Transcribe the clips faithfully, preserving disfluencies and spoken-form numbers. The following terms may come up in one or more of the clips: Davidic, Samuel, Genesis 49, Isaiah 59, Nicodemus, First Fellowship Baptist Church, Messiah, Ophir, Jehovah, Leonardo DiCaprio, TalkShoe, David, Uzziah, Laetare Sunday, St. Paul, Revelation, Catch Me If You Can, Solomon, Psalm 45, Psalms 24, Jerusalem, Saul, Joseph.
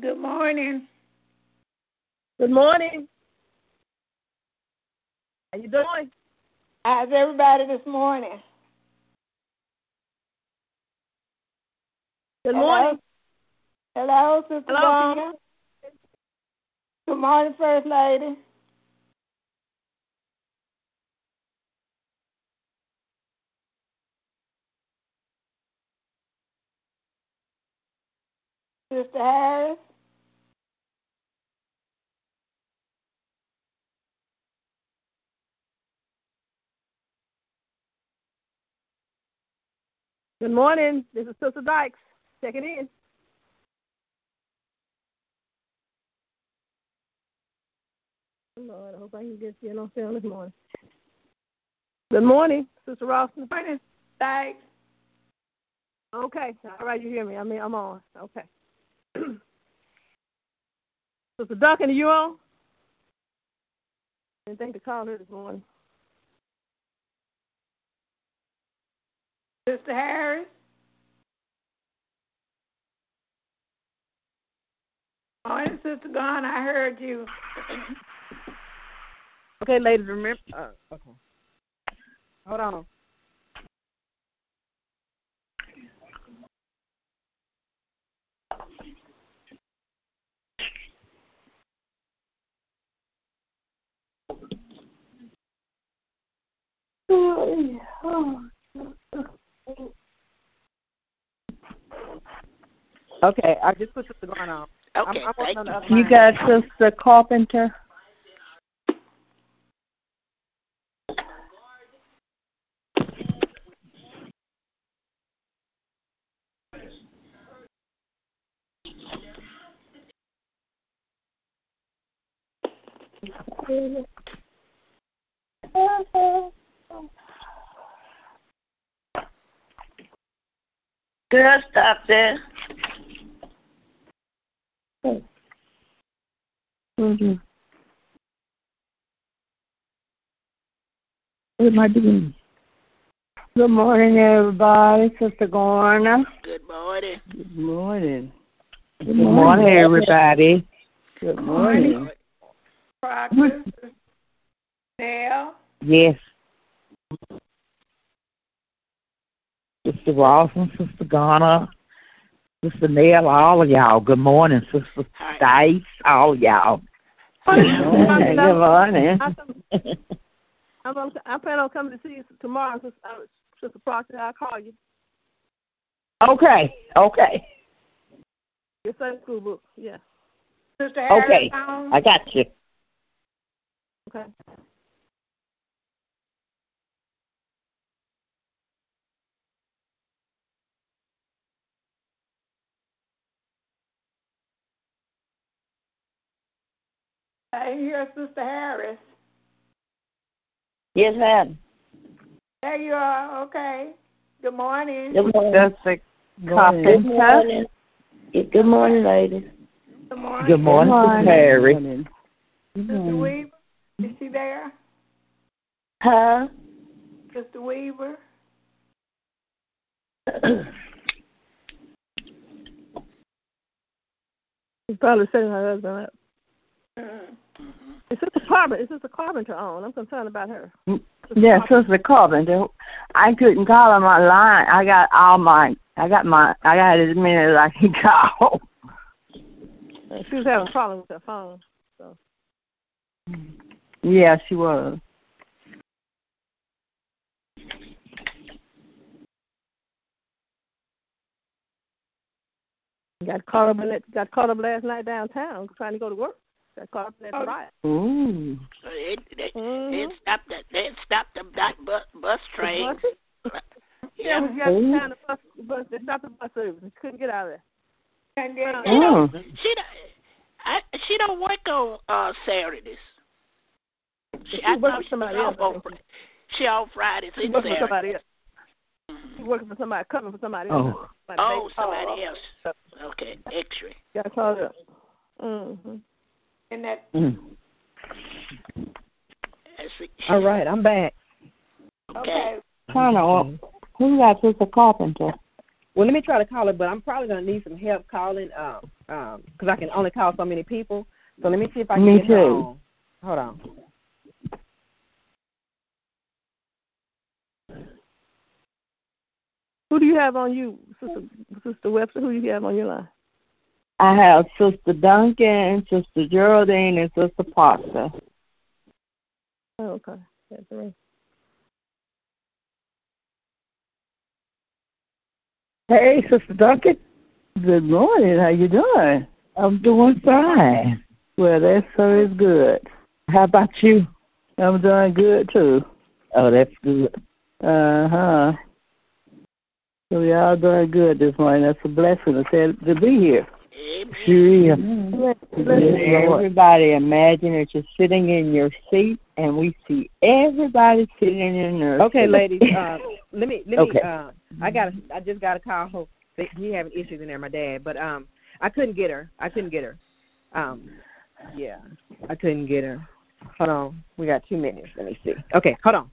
Good morning. Good morning. How you doing? How's everybody this morning? Good Hello? morning. Hello, Sister Donna. Good morning, First Lady. Sister Harris. Good morning. This is Sister Dykes. Checking in. Lord, I hope I can get you on sale this morning. Good morning, Sister Ross. Good morning, Dykes. Okay. All right, you hear me. I mean, I'm on. Okay. Sister Duncan, are you on? I didn't think to call her this morning. Sister Harris? Morning, Sister Dawn, I heard you. Okay, ladies, remember. Uh, okay. Hold on. Oh, oh. Okay, I just put Sister going on. Okay, I'm, I'm on the other you got Sister Carpenter. Could I stop there? Mm-hmm. What am I doing? Good morning, everybody. Sister Garner. Good morning. Good morning. Good morning, everybody. Good morning. Proctor. Dale. Yes. Sister Rawson, Sister Garner, Sister Nell, all of y'all. Good morning, Sister Dice, all of y'all. Good morning. Good morning. I'm, I'm, I plan on coming to see you tomorrow, Sister, uh, Sister Proctor. I'll call you. Okay, okay. Your Sunday school book, yeah. Sister Harris, okay, um, I got you. Okay. I hear Sister Harris. Yes, ma'am. There you are. Okay. Good morning. Good morning. Good morning. Good morning, Good morning ladies. Good morning. Good morning, Sister Harris. Good morning. Sister Weaver, is she there? Huh? Sister Weaver. She's probably setting her husband up. Mm-hmm. Is Sister Carpenter, is Sister Carpenter on? I'm concerned about her. Sister yeah, Carpenter. Sister Carpenter. I couldn't call on my line. I got all my, I got my, I got as many as I could call. She was having problems with her phone. So. Yeah, she was. Got caught up got caught up last night downtown trying to go to work. Got caught up in that riot. Ooh. So it, it, mm-hmm. it stopped the it stopped the bus, bus train. Yeah, we got mm-hmm. the time to bus, bus, they stopped the bus service. We couldn't get out of there. And then, oh. you know, she I, she don't work on uh, Saturdays. She, she I works for somebody else. On, she on Fridays. She works for somebody else. She working for somebody, covering for somebody else. Oh, somebody, oh, somebody else. else. Okay, X-ray. Got called up. Mm-hmm. And that. Mm. All right, I'm back. Okay. Turner, who got Sister Carpenter? Well, let me try to call it, but I'm probably going to need some help calling um, um, because I can only call so many people. So let me see if I can me get too. her on. Hold on. Who do you have on you, Sister, Sister Webster? Who do you have on your line? I have Sister Duncan, Sister Geraldine, and Sister Pastor. Oh, okay. That's right. Hey, Sister Duncan. Good morning. How you doing? I'm doing fine. Well, that sure is good. How about you? I'm doing good, too. Oh, that's good. Uh-huh. So we all doing good this morning. That's a blessing to be here. Sure. Everybody, imagine that you're sitting in your seat, and we see everybody sitting in their okay, seat. Okay, ladies. Um, let me. Let okay. me. Uh, I got. I just got a call. He having issues in there, my dad. But um, I couldn't get her. I couldn't get her. Um, yeah, I couldn't get her. Hold on. We got two minutes. Let me see. Okay, hold on.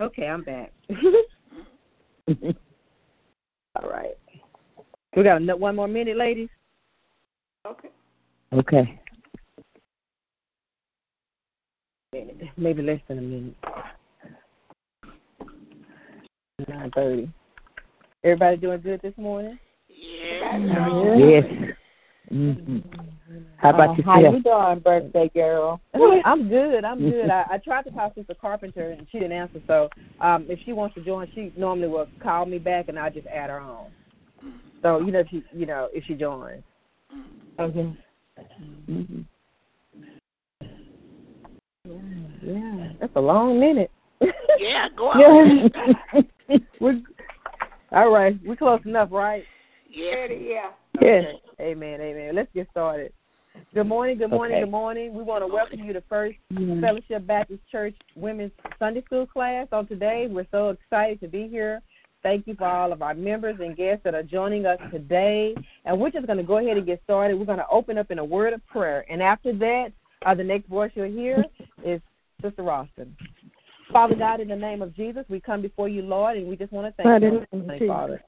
Okay, I'm back. All right. We got one more minute, ladies. Okay. Okay. Maybe less than a minute. nine thirty. Everybody doing good this morning? Yeah. Yes. Mm-hmm. How about uh, you? How you doing, birthday girl? I'm good. I'm good. I, I tried to call Sister Carpenter and she didn't answer. So um, if she wants to join, she normally will call me back and I just add her on. So you know, if she, you know, if she joins. Okay. Mm-hmm. Yeah, yeah, that's a long minute. Yeah, go on. Yeah. We're, all right, we're close enough, right? Yeah, yeah. Okay. Yeah. Amen, amen. Let's get started. Good morning, good morning, okay. good morning. We want to welcome you to First mm-hmm. Fellowship Baptist Church Women's Sunday School class on today. We're so excited to be here. Thank you for all of our members and guests that are joining us today. And we're just going to go ahead and get started. We're going to open up in a word of prayer. And after that, uh, the next voice you'll hear is Sister Ralston. Father God, in the name of Jesus, we come before you, Lord, and we just want to thank you, Lord, Father.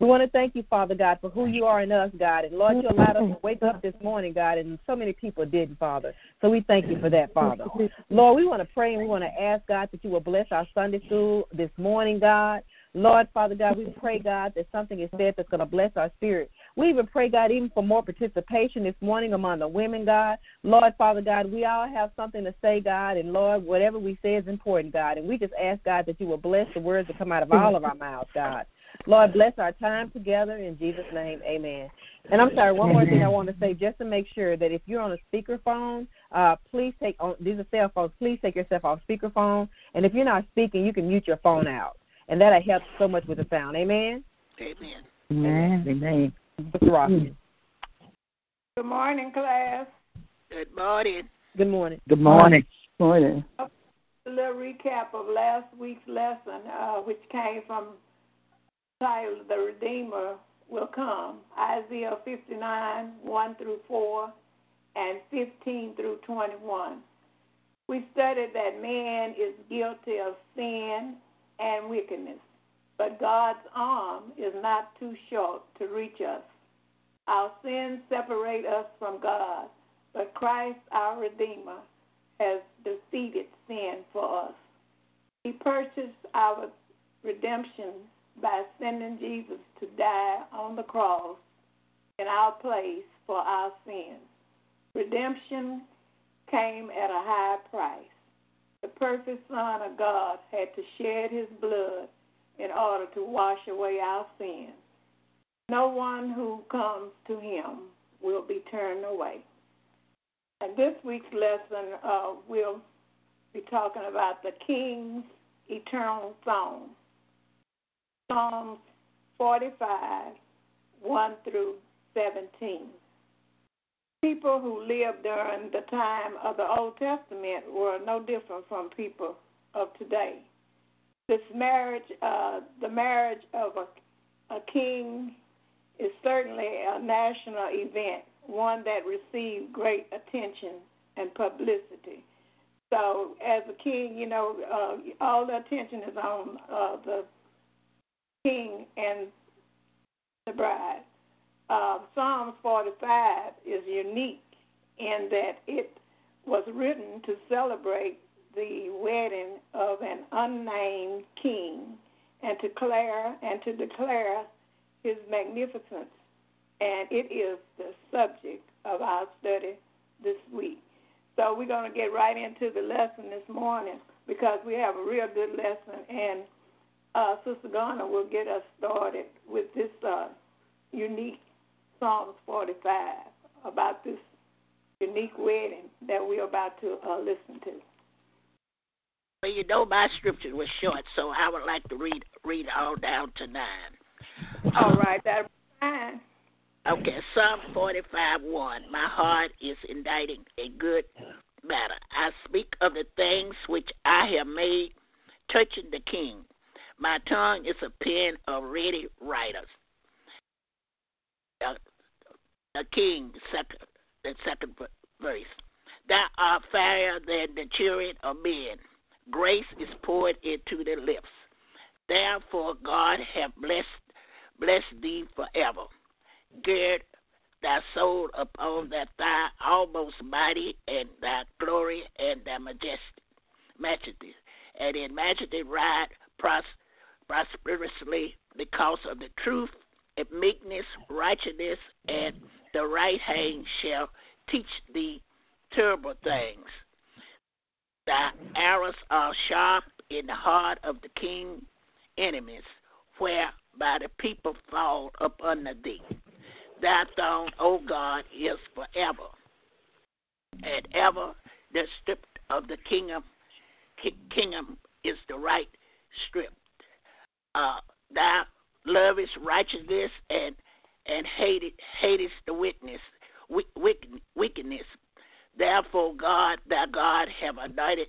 We want to thank you, Father God, for who you are in us, God. And, Lord, you allowed us to wake up this morning, God, and so many people didn't, Father. So we thank you for that, Father. Lord, we want to pray and we want to ask, God, that you will bless our Sunday school this morning, God. Lord, Father God, we pray, God, that something is said that's going to bless our spirit. We even pray, God, even for more participation this morning among the women, God. Lord, Father God, we all have something to say, God, and, Lord, whatever we say is important, God. And we just ask, God, that you will bless the words that come out of all of our mouths, God. Lord, bless our time together in Jesus' name, amen. And I'm sorry, one more thing I want to say, just to make sure that if you're on a speakerphone, uh, please take on, these are cell phones, please take yourself off speakerphone. And if you're not speaking, you can mute your phone out. And that helps so much with the sound. Amen? Amen. Amen. Amen. Sister Rossi. Good morning, class. Good morning. Good morning. Good morning. Good morning. A little recap of last week's lesson, uh, which came from the title, The Redeemer Will Come, Isaiah fifty-nine, one through four, and fifteen through twenty-one. We studied that man is guilty of sin and wickedness, but God's arm is not too short to reach us. Our sins separate us from God, but Christ, our Redeemer, has defeated sin for us. He purchased our redemption by sending Jesus to die on the cross in our place for our sins. Redemption came at a high price. The perfect Son of God had to shed his blood in order to wash away our sins. No one who comes to him will be turned away. And this week's lesson, uh, we'll be talking about the King's Eternal Song, Psalms forty-five, one through seventeen. People who lived during the time of the Old Testament were no different from people of today. This marriage, uh, the marriage of a, a king is certainly a national event, one that received great attention and publicity. So as a king, you know, uh, all the attention is on uh, the king and the bride. Uh, Psalm forty-five is unique in that it was written to celebrate the wedding of an unnamed king and to declare, and to declare his magnificence, and it is the subject of our study this week. So we're going to get right into the lesson this morning because we have a real good lesson, and uh, Sister Garner will get us started with this uh, unique Psalms forty-five about this unique wedding that we're about to uh, listen to. Well, you know, my scripture was short, so I would like to read read all down to nine. All right, that's fine. Okay, Psalm forty-five, one. My heart is inditing a good matter. I speak of the things which I have made, touching the king. My tongue is a pen of ready writers. The, the king, second, the second verse. Thou art fairer than the children of men. Grace is poured into the lips. Therefore God hath blessed Bless thee forever. Gird thy soul upon that thy almost mighty and thy glory and thy majesty. And in majesty ride pros- prosperously because of the truth and meekness, righteousness, and the right hand shall teach thee terrible things. Thy arrows are sharp in the heart of the king's enemies, where by the people fall up under thee. Thy throne, O God, is forever and ever. The strip of the kingdom, kingdom is the right strip. Uh, thy love is righteousness, and and hatest hatest the witness, wickedness. Therefore, God, thy God, have anointed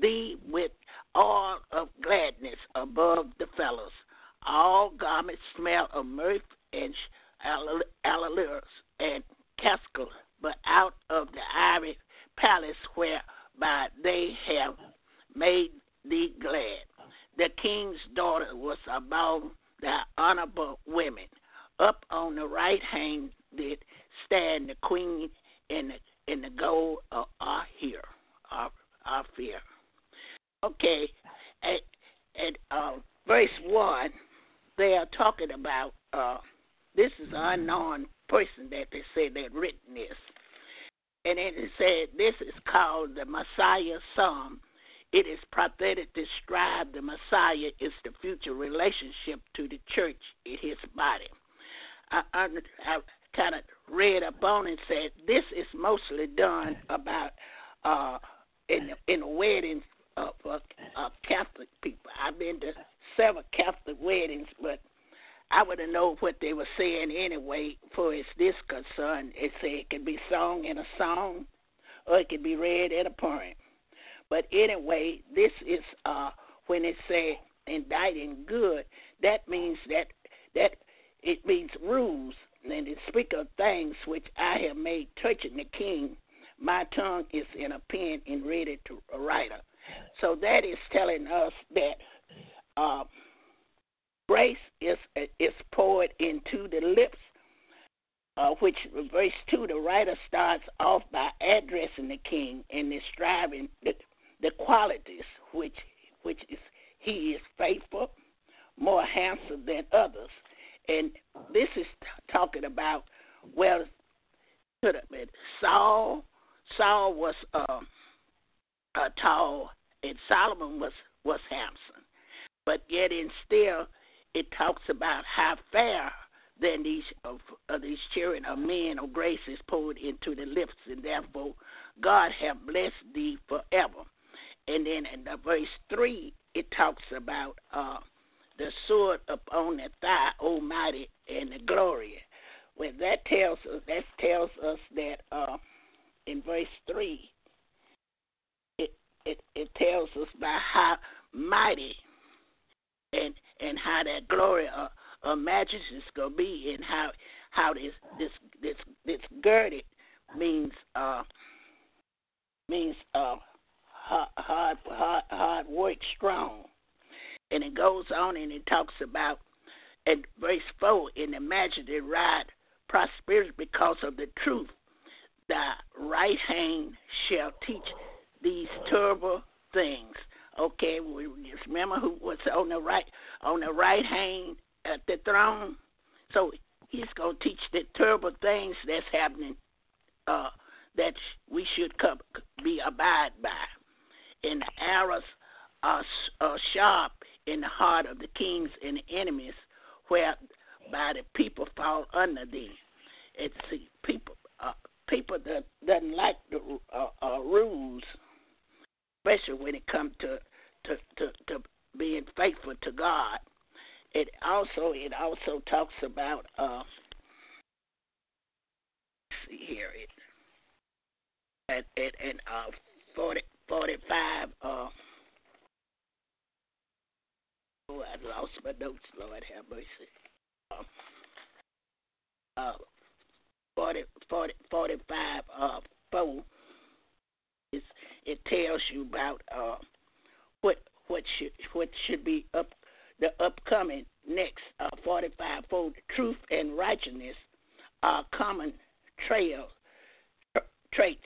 thee with all of gladness above the fellows. All garments smell of mirth and aloes and cascal, but out of the ivory palace whereby they have made thee glad. The king's daughter was among the honorable women. Up on the right hand did stand the queen in the, in the gold of Ophir. Ophir. Okay, and, and uh, verse one. They are talking about, uh, this is an unknown person that they say they've written this. And then it said, this is called the Messiah Psalm. It is prophetic to describe the Messiah is the future relationship to the church in his body. I, I, I kind of read up on it and said, this is mostly done about uh, in, in a wedding of uh, uh, Catholic people. I've been to several Catholic weddings, but I would have known what they were saying anyway, for it's this concern. It said it could be sung in a song, or it could be read in a poem. But anyway, this is uh, when it said indicting good, that means that that it means rules, and it speak of things which I have made touching the king. My tongue is in a pen and ready to a writer. So that is telling us that uh, grace is is poured into the lips, uh, which verse two, the writer starts off by addressing the king and describing the, the qualities which which is he is faithful, more handsome than others. And this is t- talking about, well, could have been Saul. Saul was uh, uh, tall, and Solomon was, was handsome. But yet, and still, it talks about how fair than these of, of these children of men of grace is poured into the lips, and therefore God have blessed thee forever. And then in the verse three, it talks about uh, the sword upon the thigh, almighty, and the glory. Well, that tells us, that tells us that uh, in verse three, it, it it tells us by how mighty and and how that glory or, or majesty is gonna be, and how how this this this this girded means uh, means uh, hard, hard hard hard work, strong, and it goes on and it talks about in verse four, in the majesty ride prosperity because of the truth. Thy right hand shall teach these terrible things. Okay, we just remember who was on the right on the right hand at the throne. So he's gonna teach the terrible things that's happening, uh, that we should come, be abide by. And the arrows are, are sharp in the heart of the kings and the enemies, whereby the people fall under thee. And see, people. Uh, People that doesn't like the uh, uh, rules, especially when it comes to, to to to being faithful to God. It also it also talks about. Uh, let's see here it and and, and uh forty forty five. Uh, oh, I lost my notes. Lord have mercy. Um, uh, forty, forty, forty-five, uh, four, it's, it tells you about uh, what what should what should be up the upcoming next. Uh, forty-five, four, truth and righteousness are common trail tra- traits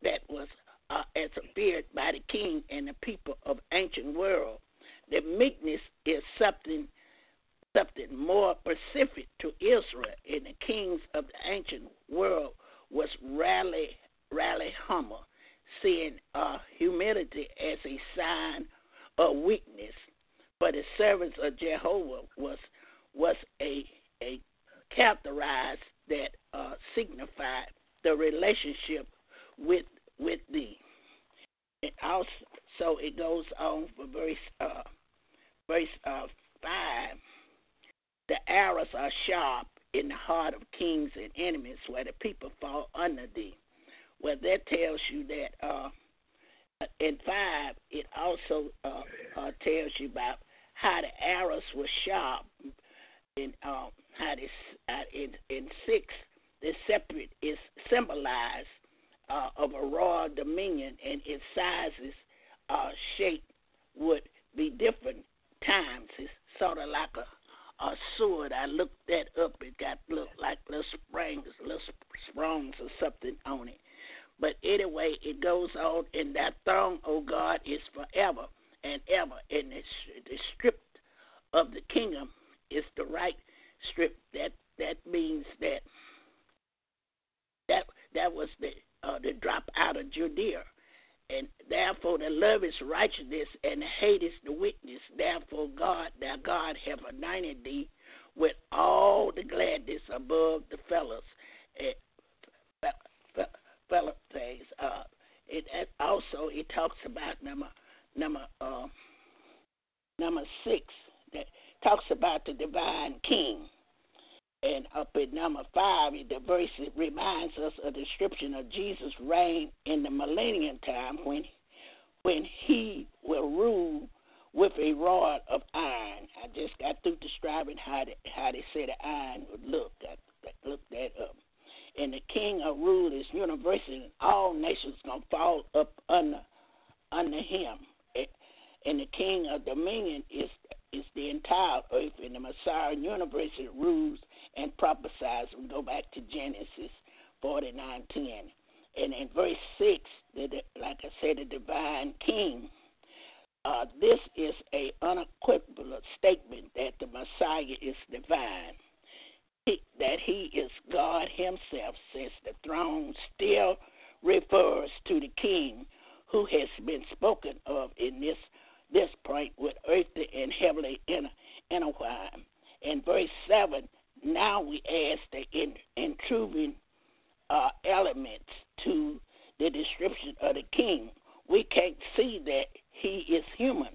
that was uh, as feared by the king and the people of ancient world. The meekness is something. Something more specific to Israel, and the kings of the ancient world was rarely, rarely humble, seeing uh, humility as a sign of weakness. But the servants of Jehovah was was a a characterized that uh, signified the relationship with with thee. And also, so it goes on for verse uh, verse uh, five. The arrows are sharp in the heart of kings and enemies, where the people fall under thee. Well, that tells you that uh, in five, it also uh, uh, tells you about how the arrows were sharp. In uh, how this uh, in, in six, the separate is symbolized uh, of a royal dominion, and its sizes, uh, shape would be different times. It's sort of like a A sword. I looked that up. It got looked like little springs, little sprungs or something on it. But anyway, it goes on. And that throne, O God, is forever and ever. And the, the strip of the kingdom is the right strip. That that means that that that was the uh, the drop out of Judea. And therefore the love is righteousness, and the hate is the witness. Therefore God, now God have anointed thee with all the gladness above the fellows, fellow things. Uh, it, it also it talks about number number uh, number six. That talks about about the divine king. And up at number five, the verse reminds us of the description of Jesus' reign in the millennium time when when he will rule with a rod of iron. I just got through describing how they, how they said the iron would look. I, I looked that up. And the king of rule is universal, and all nations going to fall up under, under him. And the king of dominion is is the entire earth, and the Messiah universe that rules and prophesies. We go back to Genesis forty-nine ten. And in verse six, the, like I said, the divine king, uh, this is an unequivocal statement that the Messiah is divine, he, that he is God himself, since the throne still refers to the king who has been spoken of in this this point with earthly and heavenly intertwined. In verse seven, now we add the in, intruding uh, elements to the description of the king. We can't see that he is human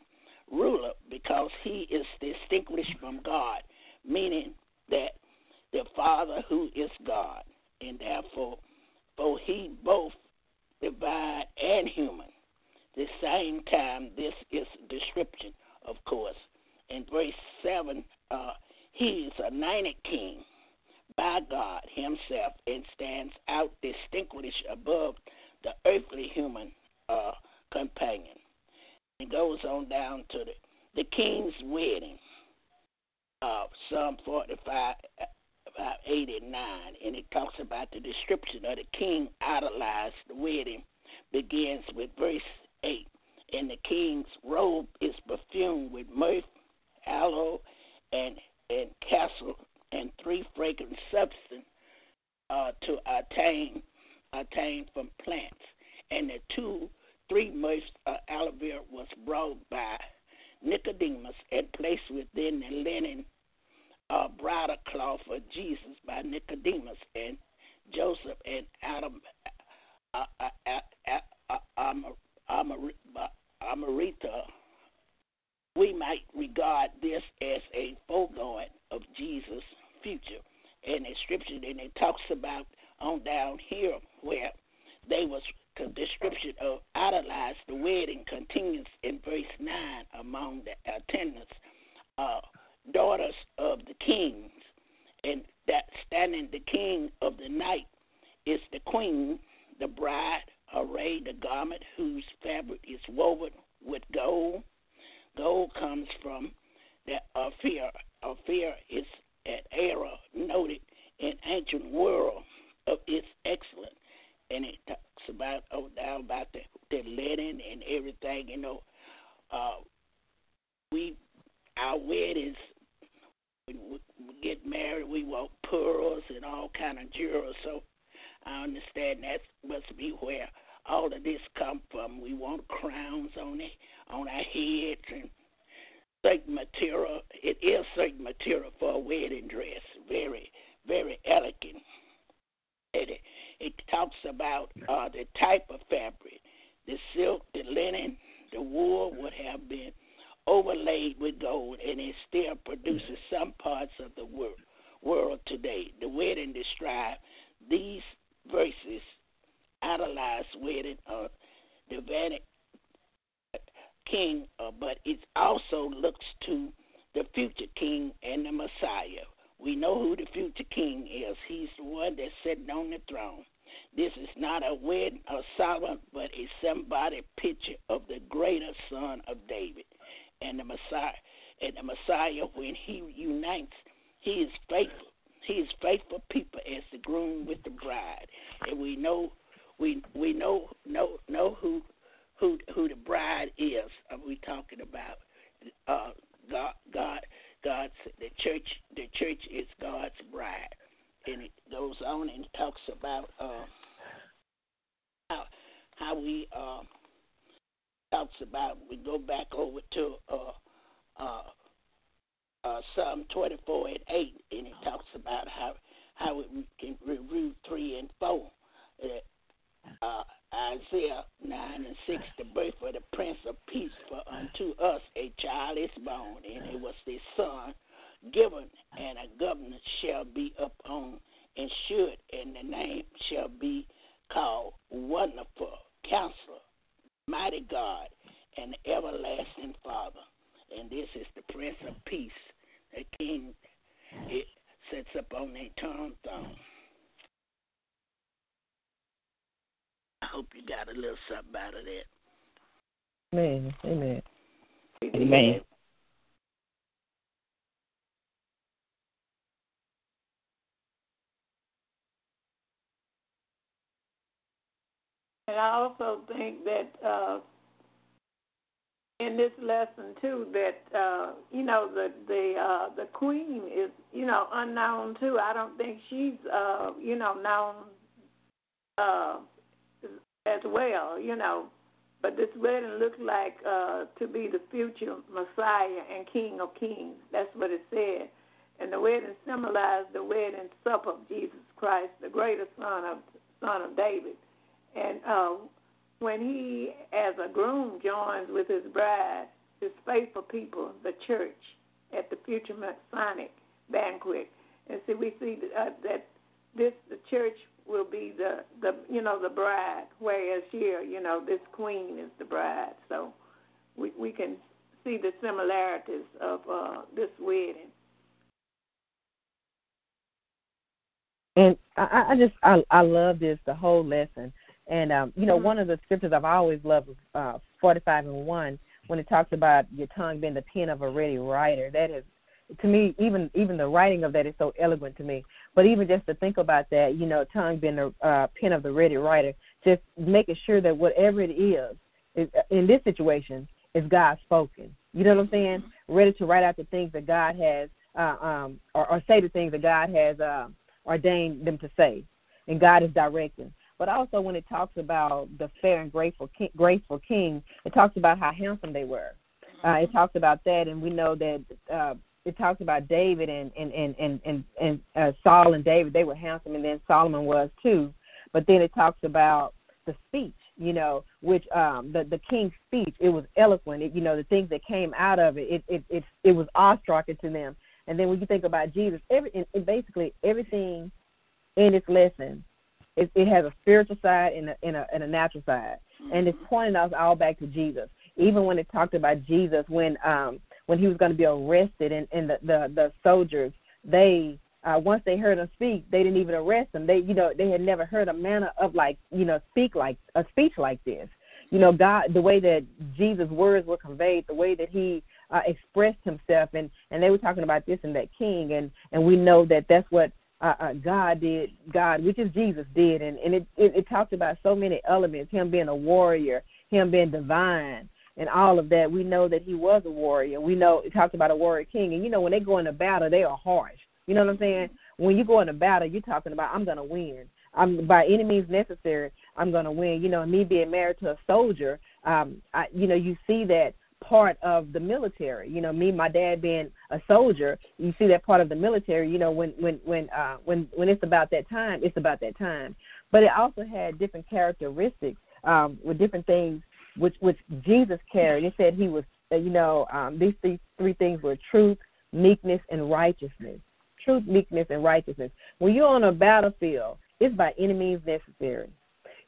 ruler because he is distinguished from God, meaning that the Father who is God, and therefore for he both divine and human. The same time, this is description, of course. In verse seven, uh, he is anointed king by God himself and stands out distinguished above the earthly human uh, companion. It goes on down to the, the king's wedding, uh, Psalm forty-five, about eight and nine, and it talks about the description of the king idolized wedding, begins with verse eight, and the king's robe is perfumed with myrrh, aloe, and and castle, and three fragrant substance uh, to attain attain from plants. And the two, three myrrhs of aloe vera was brought by Nicodemus and placed within the linen uh, bridal cloth for Jesus by Nicodemus and Joseph and Adam. Uh, uh, uh, uh, uh, um, Amarita, we might regard this as a foregoing of Jesus' future. And the scripture, and it talks about on down here where they was the description of idolized the wedding continues in verse nine among the attendants, uh, daughters of the kings, and that standing the king of the night is the queen, the bride, arrayed the garment whose fabric is woven with gold. Gold comes from the Ophir. Ophir is an era noted in ancient world of its excellence. And it talks about oh, down about the, the linen and everything. You know, uh, we our weddings, when we get married, we want pearls and all kind of jewelry. So I understand that must be where all of this come from. We want crowns on it, on our heads, and certain material. It is certain material for a wedding dress. Very, very elegant. And it, it talks about uh, the type of fabric. The silk, the linen, the wool would have been overlaid with gold, and it still produces some parts of the world, world today. The wedding describes these verses, idolized wedding of the Davidic king, uh, but it also looks to the future king and the Messiah. We know who the future king is. He's the one that's sitting on the throne. This is not a wedding of Solomon, but a symbolic picture of the greater son of David and the Messiah. And the Messiah, when he unites, he is faithful. He is faithful people as the groom with the bride, and we know we we know know know who who who the bride is. Are we talking about uh, God? God, God's the church. The church is God's bride, and it goes on and talks about uh, how how we uh, talks about. We go back over to. Uh, uh, Uh, Psalm twenty-four and eight, and it talks about how how it can review three and four. Uh, uh, Isaiah nine and six, the birth of the Prince of Peace, for unto us a child is born, and it was the son, covenant shall be upon, and should, and the name shall be called Wonderful Counselor, Mighty God, and Everlasting Father. And this is the Prince of Peace. The King, it sits upon the eternal throne. I hope you got a little something out of that. Amen. Amen. Amen. And I also think that uh, in this lesson too, that uh, you know the the uh, the queen is you know unknown too. I don't think she's uh, you know known uh, as well. You know. But this wedding looked like uh, to be the future Messiah and King of Kings. That's what it said. And the wedding symbolized the wedding supper of Jesus Christ, the greater son of son of David. And uh, when he, as a groom, joins with his bride, his faithful people, the church, at the future Masonic banquet. And see, we see uh, that this the church will be the, the, you know, the bride, whereas here, you know, this queen is the bride. So we we can see the similarities of uh, this wedding. And I, I just, I, I love this, the whole lesson. And, um, you know, mm-hmm. one of the scriptures I've always loved is uh, forty-five and one, when it talks about your tongue being the pen of a ready writer. That is, to me, even even the writing of that is so eloquent to me. But even just to think about that, you know, tongue being the uh, pen of the ready writer, just making sure that whatever it is, is in this situation, is God spoken. You know what I'm saying? Ready to write out the things that God has, uh, um, or, or say the things that God has uh, ordained them to say, and God is directing. But also when it talks about the fair and grateful king, graceful king, it talks about how handsome they were. Uh, it talks about that, and we know that uh, it talks about David and and and and and, and uh, Saul and David. They were handsome, and then Solomon was too. But then it talks about the speech, you know, which um, the the king's speech. It was eloquent. It, you know, the things that came out of it. It it it, it was awestruck to them. And then when you think about Jesus, every and, and basically everything in its lesson, it, it has a spiritual side and a, and a and a natural side, and it's pointing us all back to Jesus. Even when it talked about Jesus, when um. when he was going to be arrested, and, and the, the, the soldiers, they uh, once they heard him speak, they didn't even arrest him. They, you know, they had never heard a manner of like, you know, speak like a speech like this. You know, God, the way that Jesus' words were conveyed, the way that he uh, expressed himself, and, and they were talking about this and that king, and, and we know that that's what uh, uh, God did, God, which is Jesus did, and, and it, it, it talked about so many elements, him being a warrior, him being divine. And all of that, we know that he was a warrior. We know it talks about a warrior king. And, you know, when they go into battle, they are harsh. You know what I'm saying? When you go into battle, you're talking about, I'm going to win. I'm by any means necessary, I'm going to win. You know, and me being married to a soldier, um, I, you know, you see that part of the military. You know, me, my dad being a soldier, you see that part of the military. You know, when when when uh, when, when it's about that time, it's about that time. But it also had different characteristics um, with different things, Which which Jesus carried. It said he was, you know, um, these three, three things were truth, meekness, and righteousness. Truth, meekness, and righteousness. When you're on a battlefield, it's by any means necessary.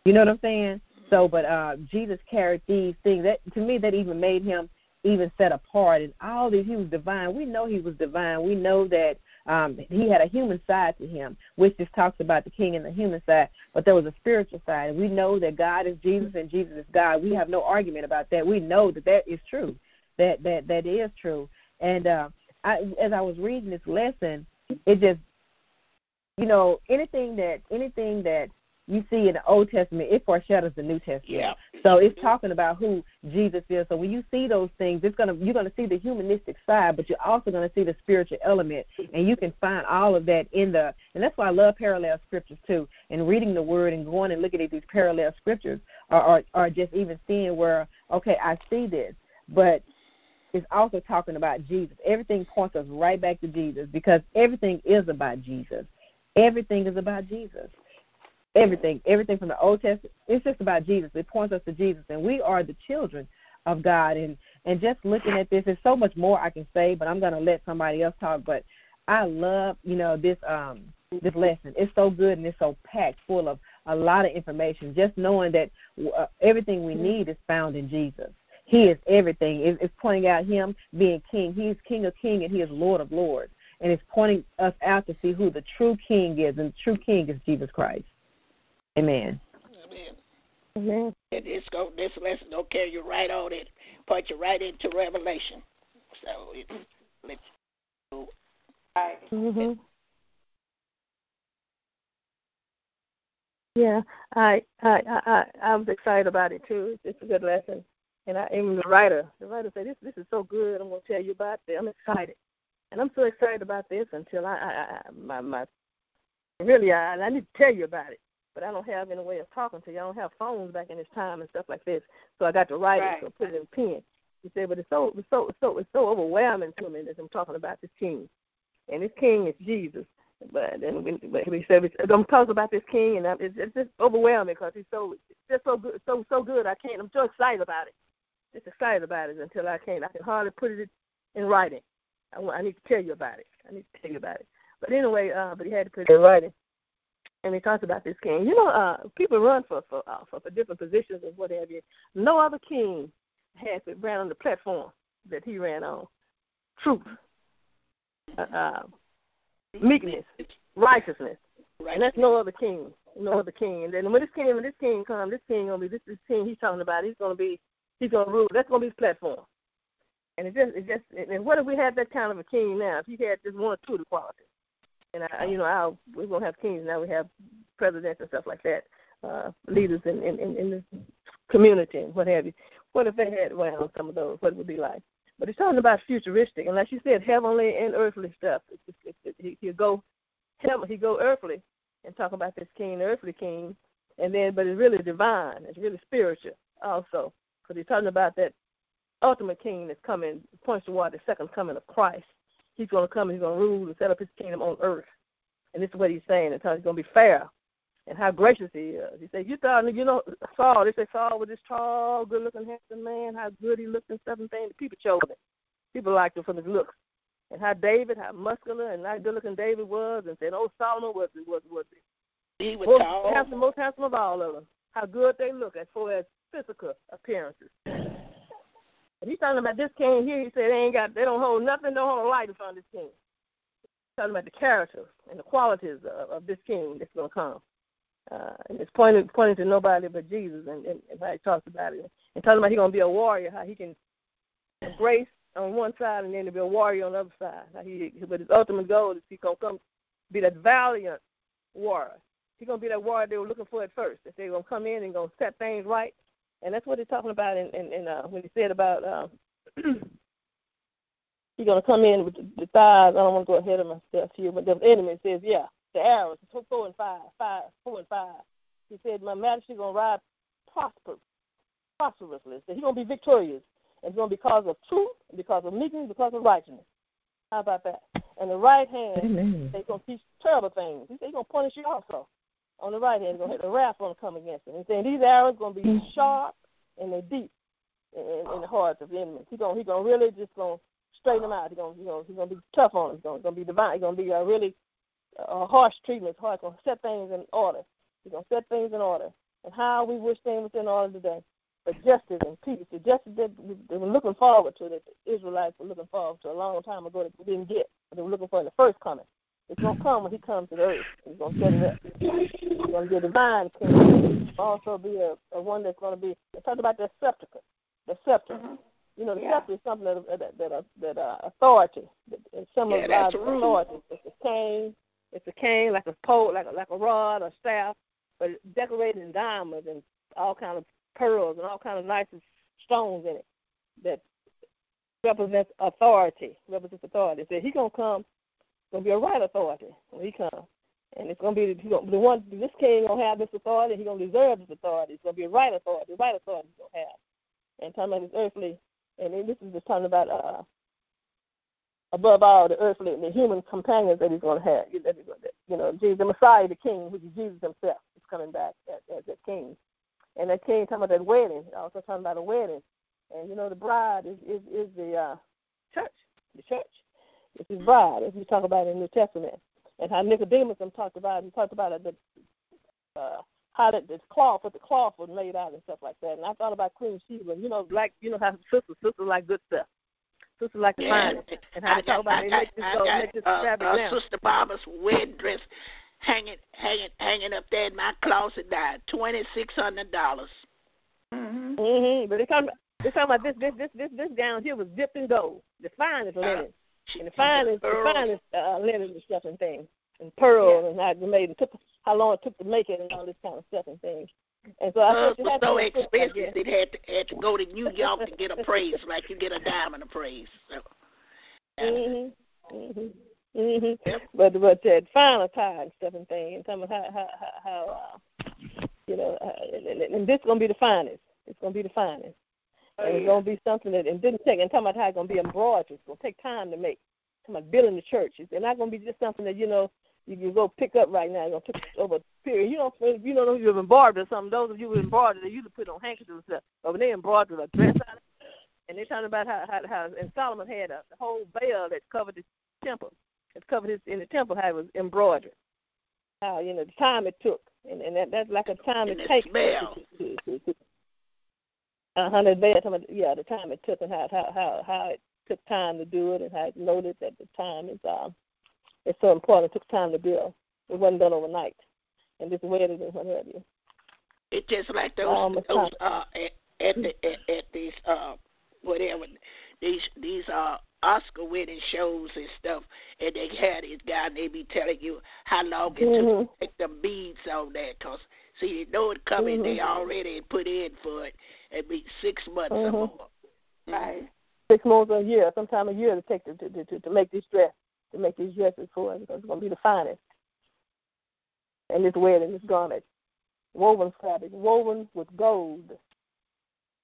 You know what I'm saying? So, but uh, Jesus carried these things. That to me, that even made him even set apart. And all these, he was divine. We know he was divine. We know that um, he had a human side to him, which just talks about the king and the human side, but there was a spiritual side. And we know that God is Jesus and Jesus is God. We have no argument about that. We know that that is true, that that, that is true. And uh, I, as I was reading this lesson, it just, you know, anything that anything that you see in the Old Testament, it foreshadows the New Testament. Yeah. So it's talking about who Jesus is. So when you see those things, it's gonna you're gonna see the humanistic side, but you're also gonna see the spiritual element, and you can find all of that in the. And that's why I love parallel scriptures too, and reading the Word and going and looking at these parallel scriptures, or or, or just even seeing where okay, I see this, but it's also talking about Jesus. Everything points us right back to Jesus because everything is about Jesus. Everything is about Jesus. Everything, everything from the Old Testament, it's just about Jesus. It points us to Jesus, and we are the children of God. And, and just looking at this, there's so much more I can say, but I'm going to let somebody else talk. But I love, you know, this um, this lesson. It's so good and it's so packed full of a lot of information. Just knowing that uh, everything we need is found in Jesus. He is everything. It, it's pointing out him being king. He is King of Kings and he is Lord of Lords. And it's pointing us out to see who the true king is, and the true king is Jesus Christ. Amen. Amen. Amen. It's go, this lesson will carry you right on it, point you right into Revelation. So it lets you go. Yeah, I, I, I, I was excited about it, too. It's a good lesson. And I, even the writer, the writer said, this, this is so good, I'm going to tell you about it. I'm excited. And I'm so excited about this until I, I, I my, my, really, I, I need to tell you about it. But I don't have any way of talking to you. I don't have phones back in this time and stuff like this. So I got to write right. it, so put it in pen. He said, but it's so, it's so, it's so, it's so overwhelming to me as I'm talking about this king. And this king is Jesus. But then we, but we said, I'm talking about this king, and I'm, it's, it's just overwhelming because he's so, just so good, so so good. I can't. I'm so excited about it. Just excited about it until I can't. I can hardly put it in writing. I, want, I need to tell you about it. I need to tell you about it. But anyway, uh, but he had to put it in writing. And he talks about this king. You know, uh, people run for for, uh, for for different positions and what have you. No other king has ran on the platform that he ran on. Truth. Uh, uh, Meekness, righteousness, right. And that's no other king, no other king. And then when this king, when this king comes, this king gonna be this, this king he's talking about. He's gonna be, he's gonna rule. That's gonna be his platform. And it just, it just, and what if we had that kind of a king now? If you had just one or two of the qualities, and I, you know, I, we're gonna have kings now. We have presidents and stuff like that, uh, leaders in, in, in, in the community and what have you. What if they had well some of those? What it would be like? But it's talking about futuristic, and like you said, heavenly and earthly stuff. It's, it's, it's, it, he'll go, heaven, he go earthly, and talk about this king, earthly king, and then but it's really divine. It's really spiritual also, because he's talking about that ultimate king that's coming. Points toward the second coming of Christ. He's going to come and he's going to rule and set up his kingdom on earth. And this is what he's saying. It's how he's going to be fair, and how gracious he is. He said, you thought, you know, Saul, they say Saul was this tall, good-looking, handsome man, how good he looked and stuff and things. People chose him. People liked him for his looks. And how David, how muscular and how good-looking David was, and said, oh, Solomon was it, was was it. He was most tall. Handsome, most handsome of all of them. How good they look as far as physical appearances. And he's talking about this king here. He said they ain't got, they don't hold nothing, don't hold a light in front of this king. He's talking about the character and the qualities of, of this king that's going to come. Uh, and it's pointing, pointing to nobody but Jesus, and, and, and how he talks about it. And talking about he's going to be a warrior, how he can embrace on one side and then to be a warrior on the other side. How he, but his ultimate goal is he's going to come be that valiant warrior. He's going to be that warrior they were looking for at first, that they were going to come in and going to set things right. And that's what he's talking about in, in, in, uh, when he said about um, he's going to come in with the, the thighs. I don't want to go ahead of myself here, but the enemy says, yeah. The arrows, four and five, five, four and five. He said, my majesty's going to ride prosperous, prosperously. He's going to be victorious. And it's going to be because of truth, because of meekness, because of righteousness. How about that? And the right hand, they're going to teach terrible things. He said, he's going to punish you also. On the right hand, he's going to have the wrath going to come against him. He's saying these arrows are going to be sharp and they're deep in, in, in the hearts of the enemies. He's going, he's going to really just going to straighten them out. He's going, he's going, he's going to be tough on them. He's going, he's going to be divine. He's going to be uh, really... Uh, harsh treatment. He's going to set things in order. He's going to set things in order. And how we wish things were in order today. But justice and peace. The justice that they were looking forward to, that the Israelites were looking forward to a long time ago that we didn't get, but they were looking for in the first coming. It's going to come when he comes to the earth. He's going to set it up. He's going to be a divine king. Also be a, a one that's going to be, talking about the scepter. The scepter. Mm-hmm. You know, the yeah. scepter is something that that, that, that, that uh, authority. That, some yeah, of God's authority. It's the king. It's a cane, like a pole, like a, like a rod or staff, but it's decorated in diamonds and all kind of pearls and all kind of nice stones in it that represents authority, represents authority. So he's going to come, going to be a right authority when he comes. And it's going to be the, the one, this king going to have this authority, he's going to deserve this authority. It's going to be a right authority, right authority he's going to have. And talking about this earthly, and then this is just talking about uh, above all the earthly and the human companions that he's going to have. You know, Jesus, the Messiah, the king, which is Jesus himself, is coming back as, as that king. And that king, talking about that wedding, also talking about a wedding. And, you know, the bride is, is, is the uh, church, the church. It's his bride, as we talk about in the New Testament. And how Nicodemus talked about it, he talked about it, the, uh, how that this cloth, what the cloth was made out and stuff like that. And I thought about Queen Sheba, you know, black, you know how sisters, sisters like good stuff. Sisters like the fine. Yeah. And how I they got, talk about I it, got, make this, I go, got, make this uh, fabric uh, down. Sister Barbara's wedding dress hanging, hanging, hanging up there in my closet died, twenty-six hundred dollars. Mm-hmm. Mm-hmm. But they come. They're talking about this, this, this, this, this gown here was dipped in gold, the finest linen, uh, and the finest, the finest uh, linen and stuff and things, and pearl, yeah. and how they made it took, how long it took to make it, and all this kind of stuff and things. And so I uh, thought you had so to expensive, it had to, had to go to New York to get appraised, like you get a diamond appraised. So. Mhm, mhm, mhm. Yep. But but that uh, fine attire and stuff and things, and talking about how how, how uh, you know, uh, and, and this is gonna be the finest. It's gonna be the finest. And it's going to be something that it didn't take. And talking about how it's going to be embroidered. It's going to take time to make. Talking about building the church. It's not going to be just something that, you know, you can go pick up right now. It's going to take over a period. You don't you don't know if you've embroidered or something. Those of you who embroidered, they usually put on handkerchiefs and stuff. But when they embroidered a dress on it, and they're talking about how, how, how and Solomon had a whole veil that covered the temple. That covered his, in the temple, how it was embroidered. How, you know, the time it took. And, and that, that's like a time and it takes. A hundred days, yeah, the time it took and how how how how it took time to do it and how it noticed at the time is um it's so important. It took time to build. It wasn't done overnight, and just waited and what have you. It's just like those, um, those uh, at, at the at, at these uh whatever these these uh Oscar winning shows and stuff, and they had this guy and they be telling you how long it mm-hmm. took to take the beads on that, cause see, they know it coming. Mm-hmm. They already put in for it. It'd be six months mm-hmm. or more. Right. Six months or a year, sometime a year to take to to, to, to make this dress, to make these dresses for it, because it's gonna be the finest. And this wedding, this garment, woven fabric, woven with gold.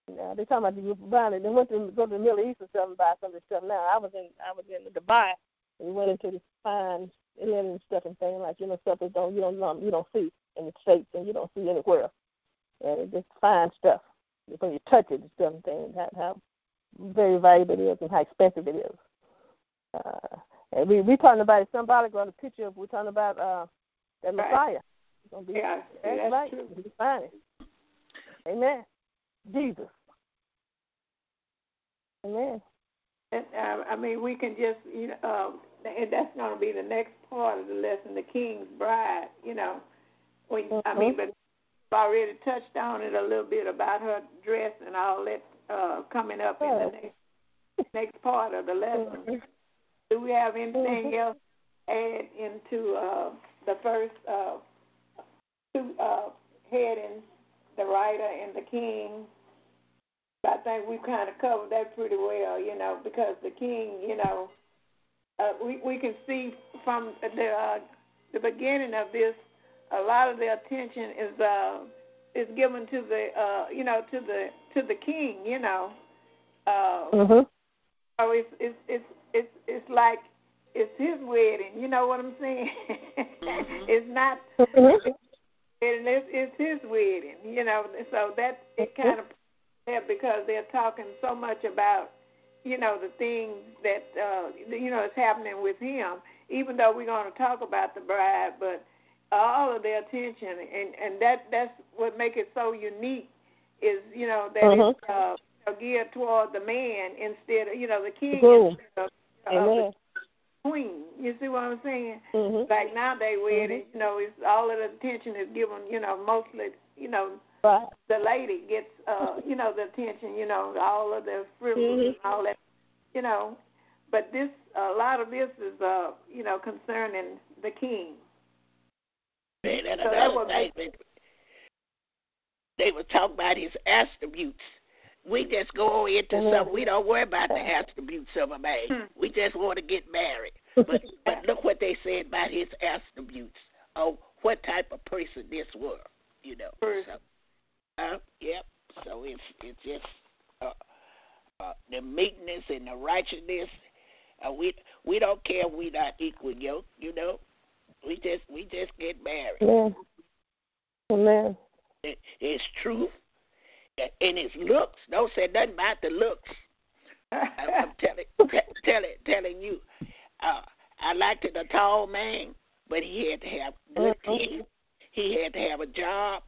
Now they're talking about you buying it. They went to go to the Middle East or something, buy some of this stuff. Now I was in I was in Dubai, and we went into this fine linen stuff and things like you know stuff that don't you don't you don't see in the States and you don't see anywhere, and it's just fine stuff. When you touch it, it's different things, how, how very valuable it is and how expensive it is. Uh, and we we talking about it. Somebody got a picture of, we're talking about uh, that Messiah. It's gonna be, yeah, that's, that's right. True. It's fine. Amen. Jesus. Amen. And, uh, I mean, we can just, you know, uh, and that's going to be the next part of the lesson, the King's Bride, you know. When, mm-hmm. I mean, but already touched on it a little bit about her dress and all that uh, coming up oh. in the next next part of the lesson. Do we have anything mm-hmm. else to add into uh, the first uh, two uh, headings, the writer and the king? I think we've kind of covered that pretty well, you know, because the king, you know, uh, we we can see from the uh, the beginning of this. A lot of the attention is uh, is given to the uh, you know to the to the king, you know. Uh, mm-hmm. So it's it's it's it's it's like it's his wedding. You know what I'm saying? Mm-hmm. It's not. Mm-hmm. It's, it's his wedding. You know, so that it kind of yeah, because they're talking so much about you know the things that uh, you know is happening with him. Even though we're going to talk about the bride, but all of their attention, and, and that, that's what makes it so unique is, you know, that uh-huh. it's uh, geared toward the man instead of, you know, the king mm-hmm. instead of, uh, of the queen. You see what I'm saying? Mm-hmm. Like nowadays, where mm-hmm. it, you know, it's all of the attention is given, you know, mostly, you know, right. the lady gets, uh, you know, the attention, you know, all of the frivolous mm-hmm. and all that, you know. But this, a lot of this is, uh, you know, concerning the king. And so another thing, they, they were talking about his attributes. We just go into mm-hmm. something. We don't worry about the attributes of a man. Mm-hmm. We just want to get married. But but look what they said about his attributes, or what type of person this was, you know. So, uh, yep. So it's, it's just uh, uh, the meekness and the righteousness. Uh, we we don't care if we're not equal yoke, you know. We just we just get married. Yeah. Amen. It, it's truth, and it's looks. Don't say nothing about the looks. I, I'm telling telling telling you, Uh, I liked it, a tall man, but he had to have good teeth. He had to have a job.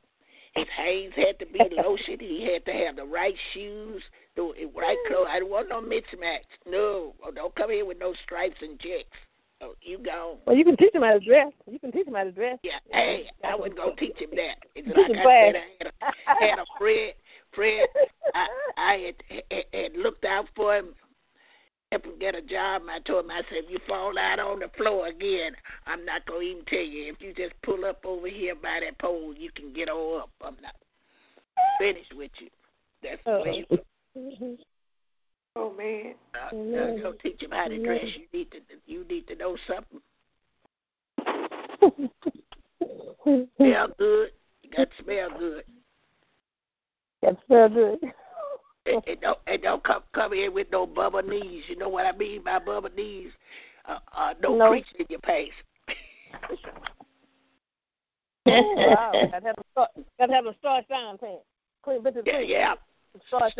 His hands had to be lotioned. He had to have the right shoes, the right clothes. I don't want no mismatch. No, don't come here with no stripes and checks. Oh, you gone. Well, you can teach him how to dress. You can teach him how to dress. Yeah, hey, I wouldn't go teach him that. It's like I said, I had a, had a friend. friend I, I had, had looked out for him, helped him get a job, and I told him, I said, if you fall out on the floor again, I'm not going to even tell you. If you just pull up over here by that pole, you can get all up. I'm not finished with you. That's the way you Oh, man. Uh, uh, go teach him how to dress. You need to, you need to know something. Smell good. You got to smell good. Got to smell good. And, and don't, and don't come, come in with no bubble knees. You know what I mean by bubble knees? Uh, uh, no, no crease in your pants. Oh, wow. Got to have a start, got to have a star sign pants. Clean, bitches, yeah, yeah. Start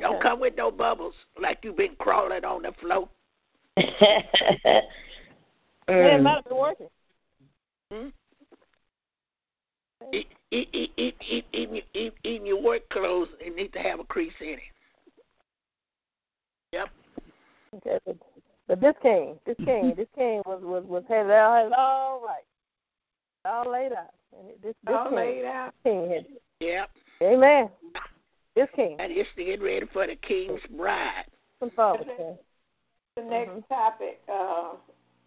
don't come with no bubbles like you've been crawling on the floor. It might have been working. Hmm? Eat, eat, eat, eat, eat, eat, eat, eat, eat your work clothes and need to have a crease in it. Yep. Okay, but, but this cane, this cane, this cane was was was had it all, all right, all laid out. And this, this all cane, laid out. Cane had it. Yep. Amen. This king. And it's to get ready for the king's bride. The next mm-hmm. topic, uh,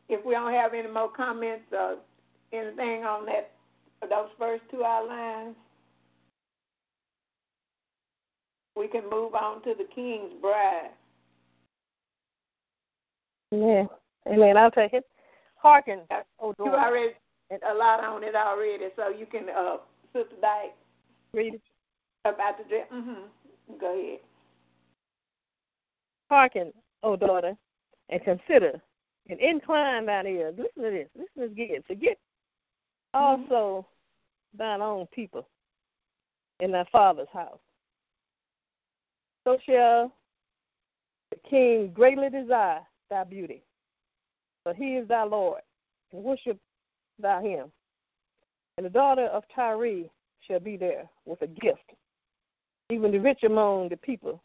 if we don't have any more comments or anything on that, those first two outlines, we can move on to the king's bride. Yeah. Amen. I'll take it. Hearken, O Lord. You already a lot on it already, so you can, uh, Sister Dyke. Read it. About the dress. Mm-hmm. Go ahead. Hearken, O daughter, and consider, and incline thine ears. Listen to this. Listen to this. Forget mm-hmm. also thine own people in thy father's house. So shall the king greatly desire thy beauty, but he is thy Lord, and worship thou him. And the daughter of Tyre shall be there with a gift. Even the rich among the people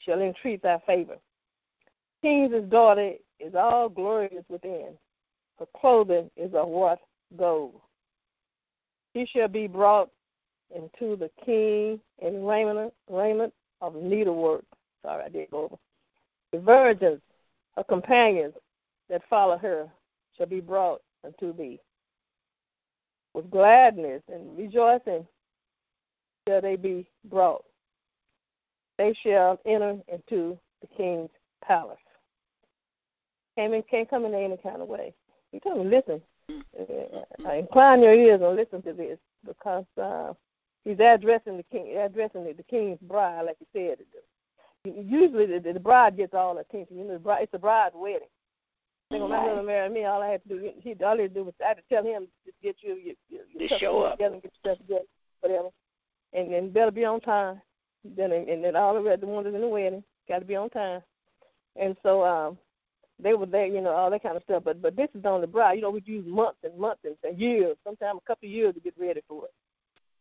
shall entreat thy favor. King's daughter is all glorious within. Her clothing is of what gold. She shall be brought into the king in raiment, raiment of needlework. Sorry, I did go over. The virgins, her companions that follow her, shall be brought unto thee. With gladness and rejoicing shall they be brought. They shall enter into the king's palace. Can't, can't come in any kind of way. You tell me, listen. Uh, incline your ears and listen to this, because uh, he's addressing the king, addressing the, the king's bride, like you said. Usually, the, the bride gets all attention. You know, the bride, it's a bride's wedding. They gonna right. marry me. All I had to do, he all he had to do was I had to tell him to get you, you, you, you to show up, and get yourself together, whatever. And and better be on time. Then and then all the other ones in the wedding got to be on time. And so um, they were there, you know, all that kind of stuff. But but this is on the bride. You know, we use months and months and years, sometimes a couple of years to get ready for it.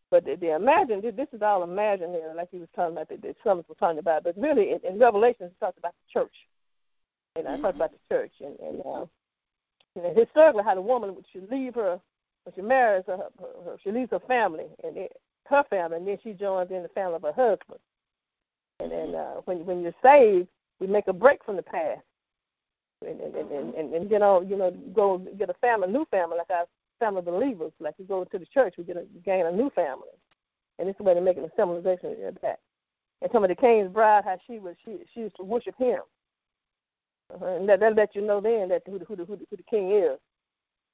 But they, they imagine this is all imaginary, like he was talking about that, that some was talking about. But really, in, in Revelation, it talks about the church. And I talked about the church, and and, uh, and historically how the woman should leave her when she marries her, her, her she leaves her family and it, her family, and then she joins in the family of her husband. And then uh, when when you're saved, we make a break from the past, and and and, and, and, and you know you know go get a family, new family, like our family believers, like we go to the church, we get a, gain a new family, and this is the way they're making a symbolization of that. And some of the king's bride, how she was she she used to worship him. Uh-huh. And that, that lets you know then that who the, who, the, who, the, who the king is.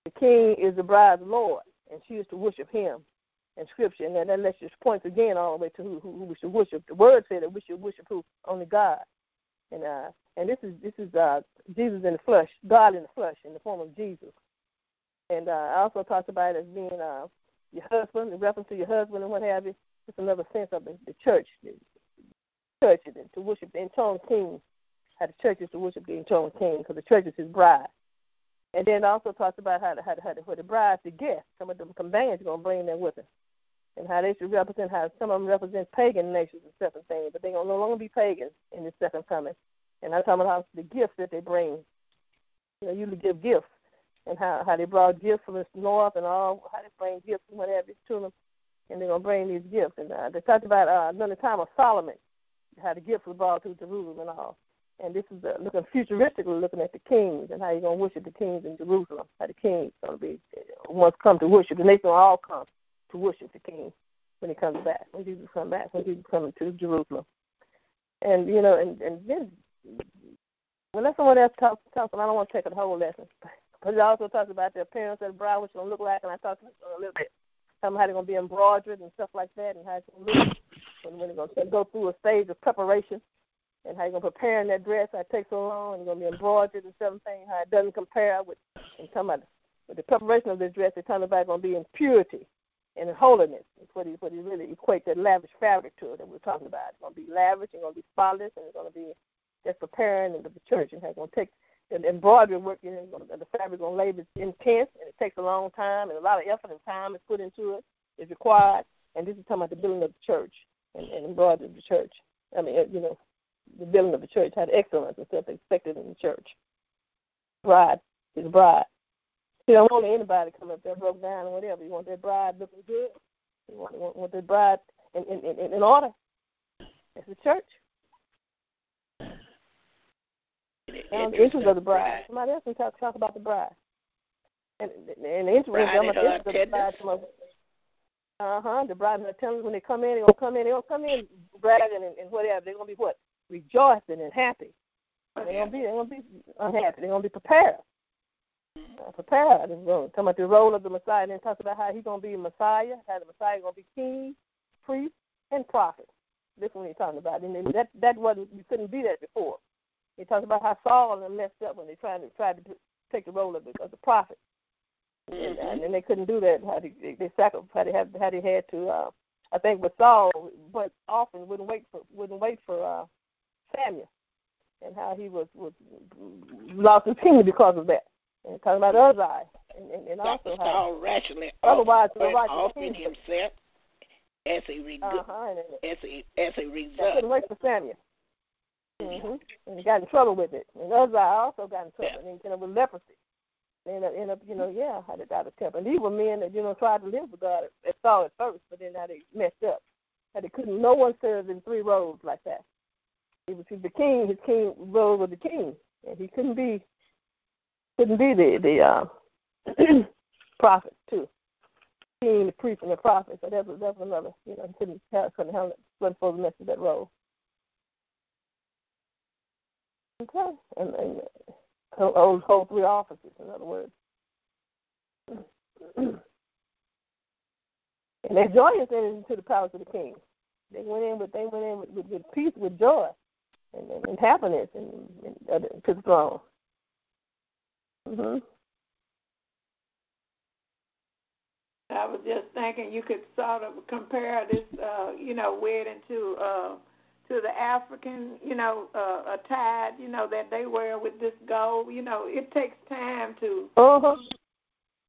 The king is the bride's Lord, and she is to worship him in Scripture. And that, that lets you point again all the way to who, who, who we should worship. The Word said that we should worship who? Only God. And uh, and this is this is uh, Jesus in the flesh, God in the flesh, in the form of Jesus. And uh, I also talked about it as being uh, your husband, in reference to your husband and what have you. It's another sense of the, the church, the church, to worship the enthroned king. how the church is to worship the enthroned king, because the church is his bride. And then also talks about how the, how the, how the, how the bride's the guest. Some of the companions are going to bring them with them. And how they should represent, how some of them represent pagan nations and certain things, but they're going to no longer be pagans in the second coming. And I'm talking about the gifts that they bring. You know, you give gifts, and how, how they brought gifts from the north and all, how they bring gifts and whatever to them, and they're going to bring these gifts. And uh, they talked about uh, another time of Solomon, how the gifts were brought to Jerusalem and all. And this is uh, looking futuristically, looking at the kings and how you're going to worship the kings in Jerusalem, how the kings are going to be, once come to worship, and they're going to all come to worship the king when he comes back, when Jesus comes back, when Jesus comes to Jerusalem. And, you know, and, and then, well, let someone else talk, talk, and I don't want to take the whole lesson, but it also talks about the appearance of the bride, what it's going to look like, and I talked to a little bit, talking about how they're going to be embroidered and stuff like that, and how it's going to look when, when they're going to go through a stage of preparation, and how you're going to prepare in that dress, how it takes so long, and you're going to be embroidered and certain things, how it doesn't compare with, and talking about with the preparation of this dress, they're talking about going to be in purity and in holiness. It's what he, what he really equates that lavish fabric to that we're talking about. It's going to be lavish, it's going to be spotless, and it's going to be just preparing the church, and how it's going to take the embroidery work, you know, going to, the fabric going to labor is intense, and it takes a long time, and a lot of effort and time is put into it, is required, and this is talking about the building of the church, and, and embroidery of the church. I mean, you know, the building of the church, how the excellence and stuff expected in the church. Bride is bride. You don't want anybody to come up there broke down or whatever. You want that bride looking good. You want, want, want that bride in, in, in, in order. It's the church. Um, the interest of the bride. Somebody else can talk, talk about the bride. And, and the interest, bride of, the interest of the bride. Uh-huh. The bride and her tenants, when they come in, they're going to come in. They're going to come in bragging and, and whatever. They're going to be what? Rejoicing and happy. They're going to be, they're going to be unhappy. They're going to be prepared. Uh, prepared. It's going to talk about the role of the Messiah, and then talks about how he's going to be Messiah, how the Messiah is going to be king, priest, and prophet. This is what he's talking about. And that that wasn't, you couldn't be that before. He talks about how Saul and them messed up when they tried to tried to take the role of the, of the prophet, and, uh, and they couldn't do that. How they they, they sacrificed, how they had, how they had to. Uh, I think with Saul, but often wouldn't wait for wouldn't wait for uh, Samuel, and how he was, was lost his kingdom because of that. And talking about Uzziah, and, and, and also how Saul rashly otherwise offered himself as a reg- uh-huh, as a as a result. Couldn't wait for Samuel. Mm-hmm. And he got in trouble with it. And Uzziah also got in trouble. And he ended up with leprosy. They ended up, end up, you know, yeah, how did out of temper. And these were men that, you know, tried to live for God at Saul at first, but then now they messed up. And they couldn't, no one served in three roles like that. It was the king, his king role was the king. And he couldn't be, couldn't be the, the um, prophet, too. King, the priest, and the prophet. So that was, that was another, you know, he couldn't, couldn't handle it. Wasn't supposed to mess with that role. Okay, and, and hold, hold three offices, in other words. And they joyous entered into the palace of the king. They went in with they went in with, with, with peace, with joy, and, and, and happiness, and, and, and uh, to the throne. Mm-hmm. I was just thinking you could sort of compare this, uh, you know, wedding to. Uh, to the African, you know, uh, attire, you know, that they wear with this gold. You know, it takes time to, uh-huh.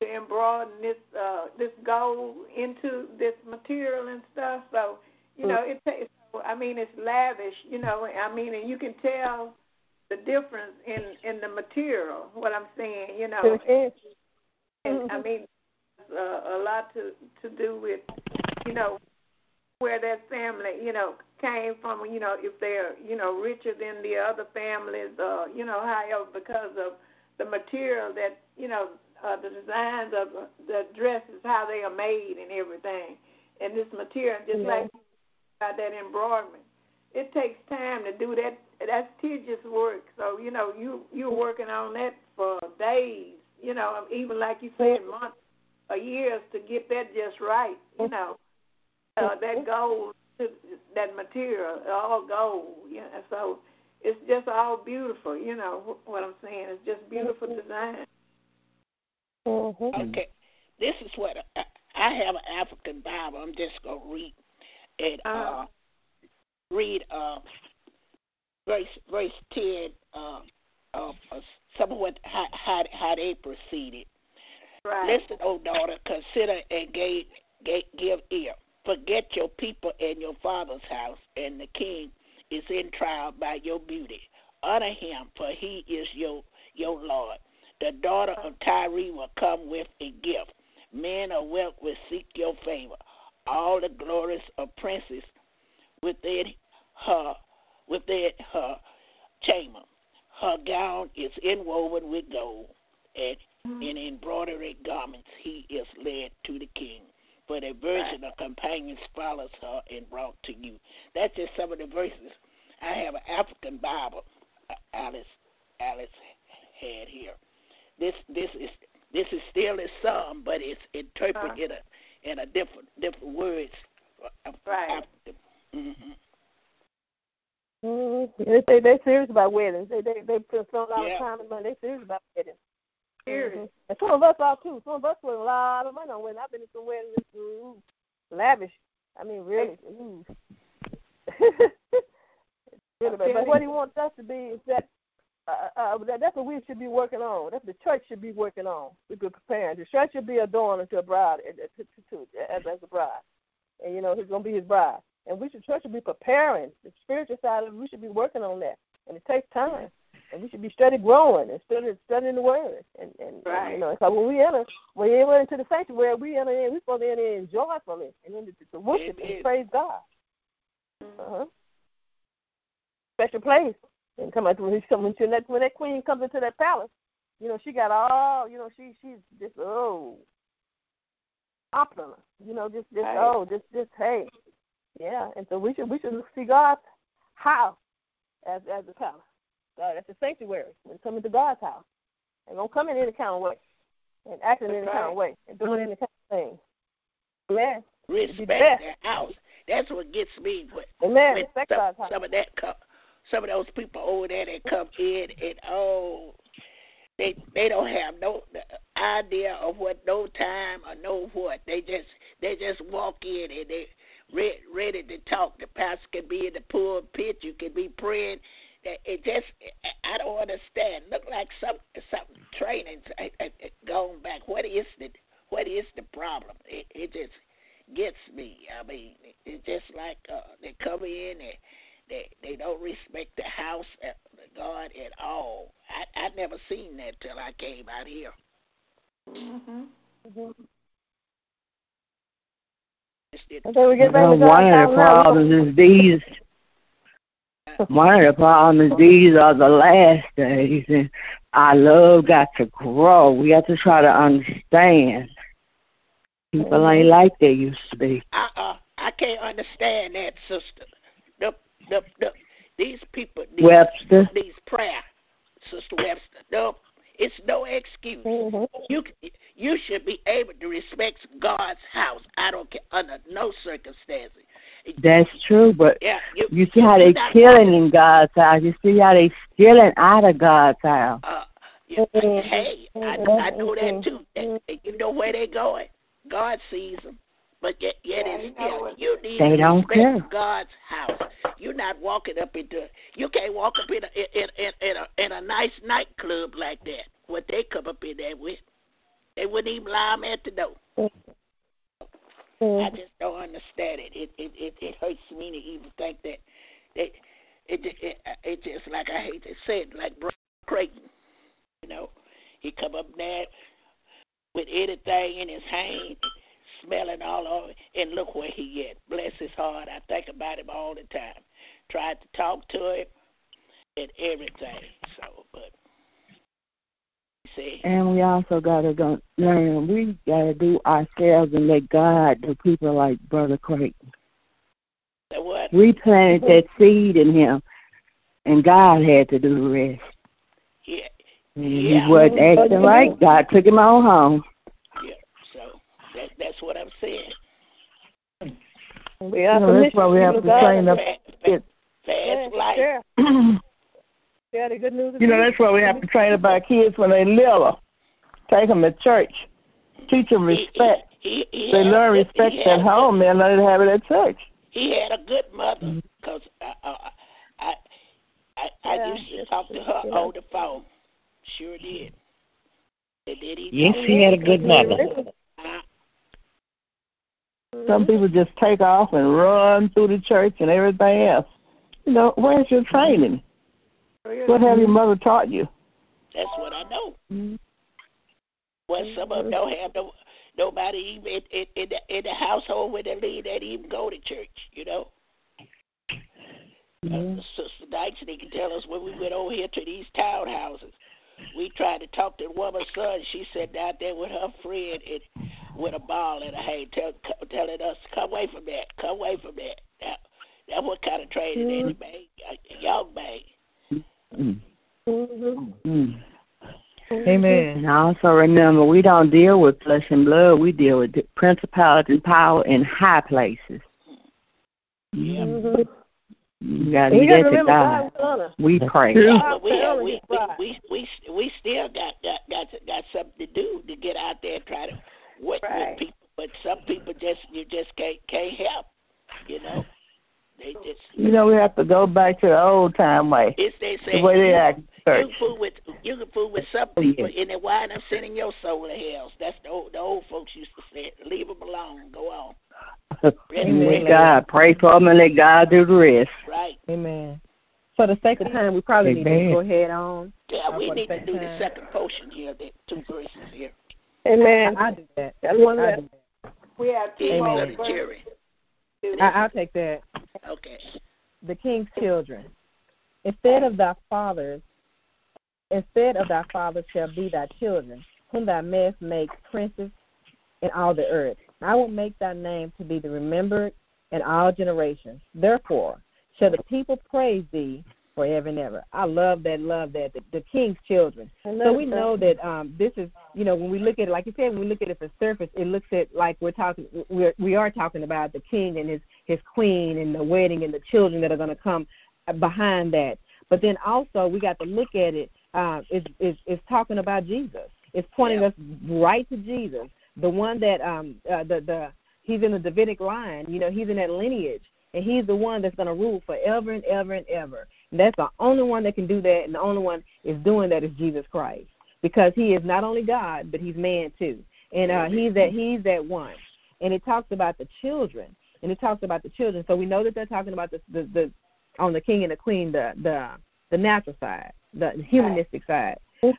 to embroider this uh, this gold into this material and stuff. So, you know, it takes, I mean, it's lavish, you know, I mean, and you can tell the difference in, in the material, what I'm saying, you know. And, I mean, uh, a lot to, to do with, you know, where that family, you know, came from, you know, if they're, you know, richer than the other families, uh, you know, however, because of the material that, you know, uh, the designs of the dresses, how they are made and everything. And this material, just yeah. like about that embroidery, it takes time to do that. That's tedious work. So, you know, you, you're working on that for days, you know, even like you said, months or years to get that just right, you know. Uh, that gold, that material, all gold. You know, so it's just all beautiful, you know what I'm saying. It's just beautiful design. Mm-hmm. Okay. This is what I, I have an African Bible. I'm just going to read it. Uh, uh, read uh, verse, verse ten uh, uh, somewhat how, how, how they proceeded. Right. Listen, O daughter, consider and give, give ear. Forget your people and your father's house, and the king is in trial by your beauty. Honor him, for he is your your Lord. The daughter of Tyre will come with a gift. Men of wealth will seek your favor. All the glories of princes within her, within her chamber. Her gown is inwoven with gold, and in embroidered garments he is led to the king. For the virgin right. of companions follows her and brought to you. That's just some of the verses. I have an African Bible Alice Alice had here. This this is this is still a psalm, but it's interpreted uh-huh. in, a, in a different different words. Right. Mm-hmm. Mm-hmm. They say they're serious about weddings. They they they spend a lot yeah. of time and money. They're serious about weddings. Serious. Mm-hmm. And some of us are too. Some of us spend a lot of money on weddings. I've been to weddings, ooh, lavish. I mean, really. Ooh. Really bad. But what he wants us to be is that, uh, uh, that that's what we should be working on. That's what the church should be working on. We've been preparing. The church should be adorned unto a bride, to, to, to, as, as a bride. And, you know, he's going to be his bride. And we should, church should be preparing. The spiritual side of it, we should be working on that. And it takes time. And we should be steady growing and steady studying the word. And, and, right. and you know, it's like when we enter, when we enter into the sanctuary, we enter in, we're supposed to enter in joyfully and then to worship and praise God. Uh-huh. Special place. And come out when, when, when that queen comes into that palace, you know, she got all, you know, she she's just, oh, opulent. You know, just, just right. oh, just, just, hey. Yeah, and so we should we should see God's house as as the palace. God, that's the sanctuary. When coming to God's house, and don't come in any kind of way, and acting in any right. kind of way, and doing any kind of thing. Amen. Respect the house. That's what gets me. With, Amen. With respect some, God's house. Some of that, co- some of those people over there that come in and oh, they they don't have no idea of what no time or no what. They just they just walk in and they. Ready to talk. The pastor can be in the pulpit. You can be praying. It just, I don't understand. Look like some something training going back. What is the what is the problem? It, it just gets me. I mean, it's just like uh, they come in and they they don't respect the house of God at all. I I never seen that till I came out here. Mm-hmm. Mm-hmm. Okay, we get back to one of the problems now. Is these. One of the problems is these are the last days, and our love got to grow. We got to try to understand. People ain't like they used to be. Uh uh, I can't understand that, sister. The, the, the, these people need Webster. These prayer, Sister Webster. No, it's no excuse. Mm-hmm. You you should be able to respect God's house. I don't care under no circumstances. That's true, but yeah, you, you see how they're killing in God's house. You see how they stealing out of God's house. Uh, yeah, mm-hmm. Hey, I, I know that too. And you know where they're going. God sees them, but yet, yet yeah, it's still you need they to don't respect care. God's house. You're not walking up into. You can't walk up in a in in, in, a, in a nice nightclub like that. What they come up in there with, they wouldn't even allow them at the door. Mm. I just don't understand it. It it it, it hurts me to even think that. It it, it it it just like I hate to say it, like Brother Creighton. You know, he come up there with anything in his hand, smelling all over, and look where he at. Bless his heart. I think about him all the time. Tried to talk to him and everything. So, but see. And we also got to go learn. We got to do ourselves and let God do people like Brother Creighton. The what? We planted that seed in him, and God had to do the rest. Yeah. And yeah. He wasn't acting right. God took him on home. Yeah, so that, that's what I'm saying. We are you know, that's why we have to train up. Fast, fast life. Sure. Yeah, the good news you know, that's why we have to train up our kids when they're little. Take them to church. Teach them respect. He, he, he they learn respect at home, they learn to have it at church. He had a good mother because I, I, I, I I, I yeah. used to talk to her yeah. on the phone. Sure did. Did he? Yes, she had a good mother. Uh, Some people just take off and run through the church and everything else. You know, where's your training? What have your mother taught you? That's what I know. Mm-hmm. Well, some of them don't have no, nobody even in, in, in, the, in the household when they leave that even go to church, you know. Mm-hmm. Uh, Sister Dykstra can tell us when we went over here to these townhouses, we tried to talk to the woman's son. She sat down there with her friend and with a ball in her hand, tell, telling us, come away from that, come away from that. Now, that's what kind of training mm-hmm. that made, young man. Mm-hmm. Mm-hmm. Amen. And I also remember we don't deal with flesh and blood. We deal with principalities and power in high places. Yeah. Mm-hmm. You got to get to God. God. We pray. Yeah, we, have, we, we, we, we, we still got, got, got, got something to do to get out there and try to work right. with people. But some people just you just can't, can't help, you know. They just, you know, we have to go back to the old time way. It's they say, the way they act. You can fool with you can fool with some people, and they wind up sending your soul to hell. That's the old, the old folks used to say. Leave them alone. Go on. Amen. God, pray for them and let God do the rest. Right. Amen. For the sake of time, we probably Amen. need to go ahead on. Yeah, I we need to do time. the second portion here. The two verses here. Amen. I, I do that. That's one I do that. We have two more verses. I, I'll take that. Okay. The king's children. Instead of thy fathers, instead of thy fathers shall be thy children, whom thou mayest make princes in all the earth. I will make thy name to be the remembered in all generations. Therefore shall the people praise thee forever and ever. I love that, love that, the, the king's children. So we know that um, this is, you know, when we look at it, like you said, when we look at it from the surface, it looks at like we're talking, we're, we are talking about the king and his, his queen and the wedding and the children that are going to come behind that. But then also we got to look at it, uh, it's, it's, it's talking about Jesus. It's pointing yeah. us right to Jesus, the one that, um, uh, the, the he's in the Davidic line, you know, he's in that lineage. And he's the one that's going to rule forever and ever and ever. And that's the only one that can do that, and the only one is doing that is Jesus Christ, because he is not only God, but he's man too. And uh, he's that he's that one. And it talks about the children, and it talks about the children. So we know that they're talking about the the, the on the king and the queen, the the the natural side, the humanistic side.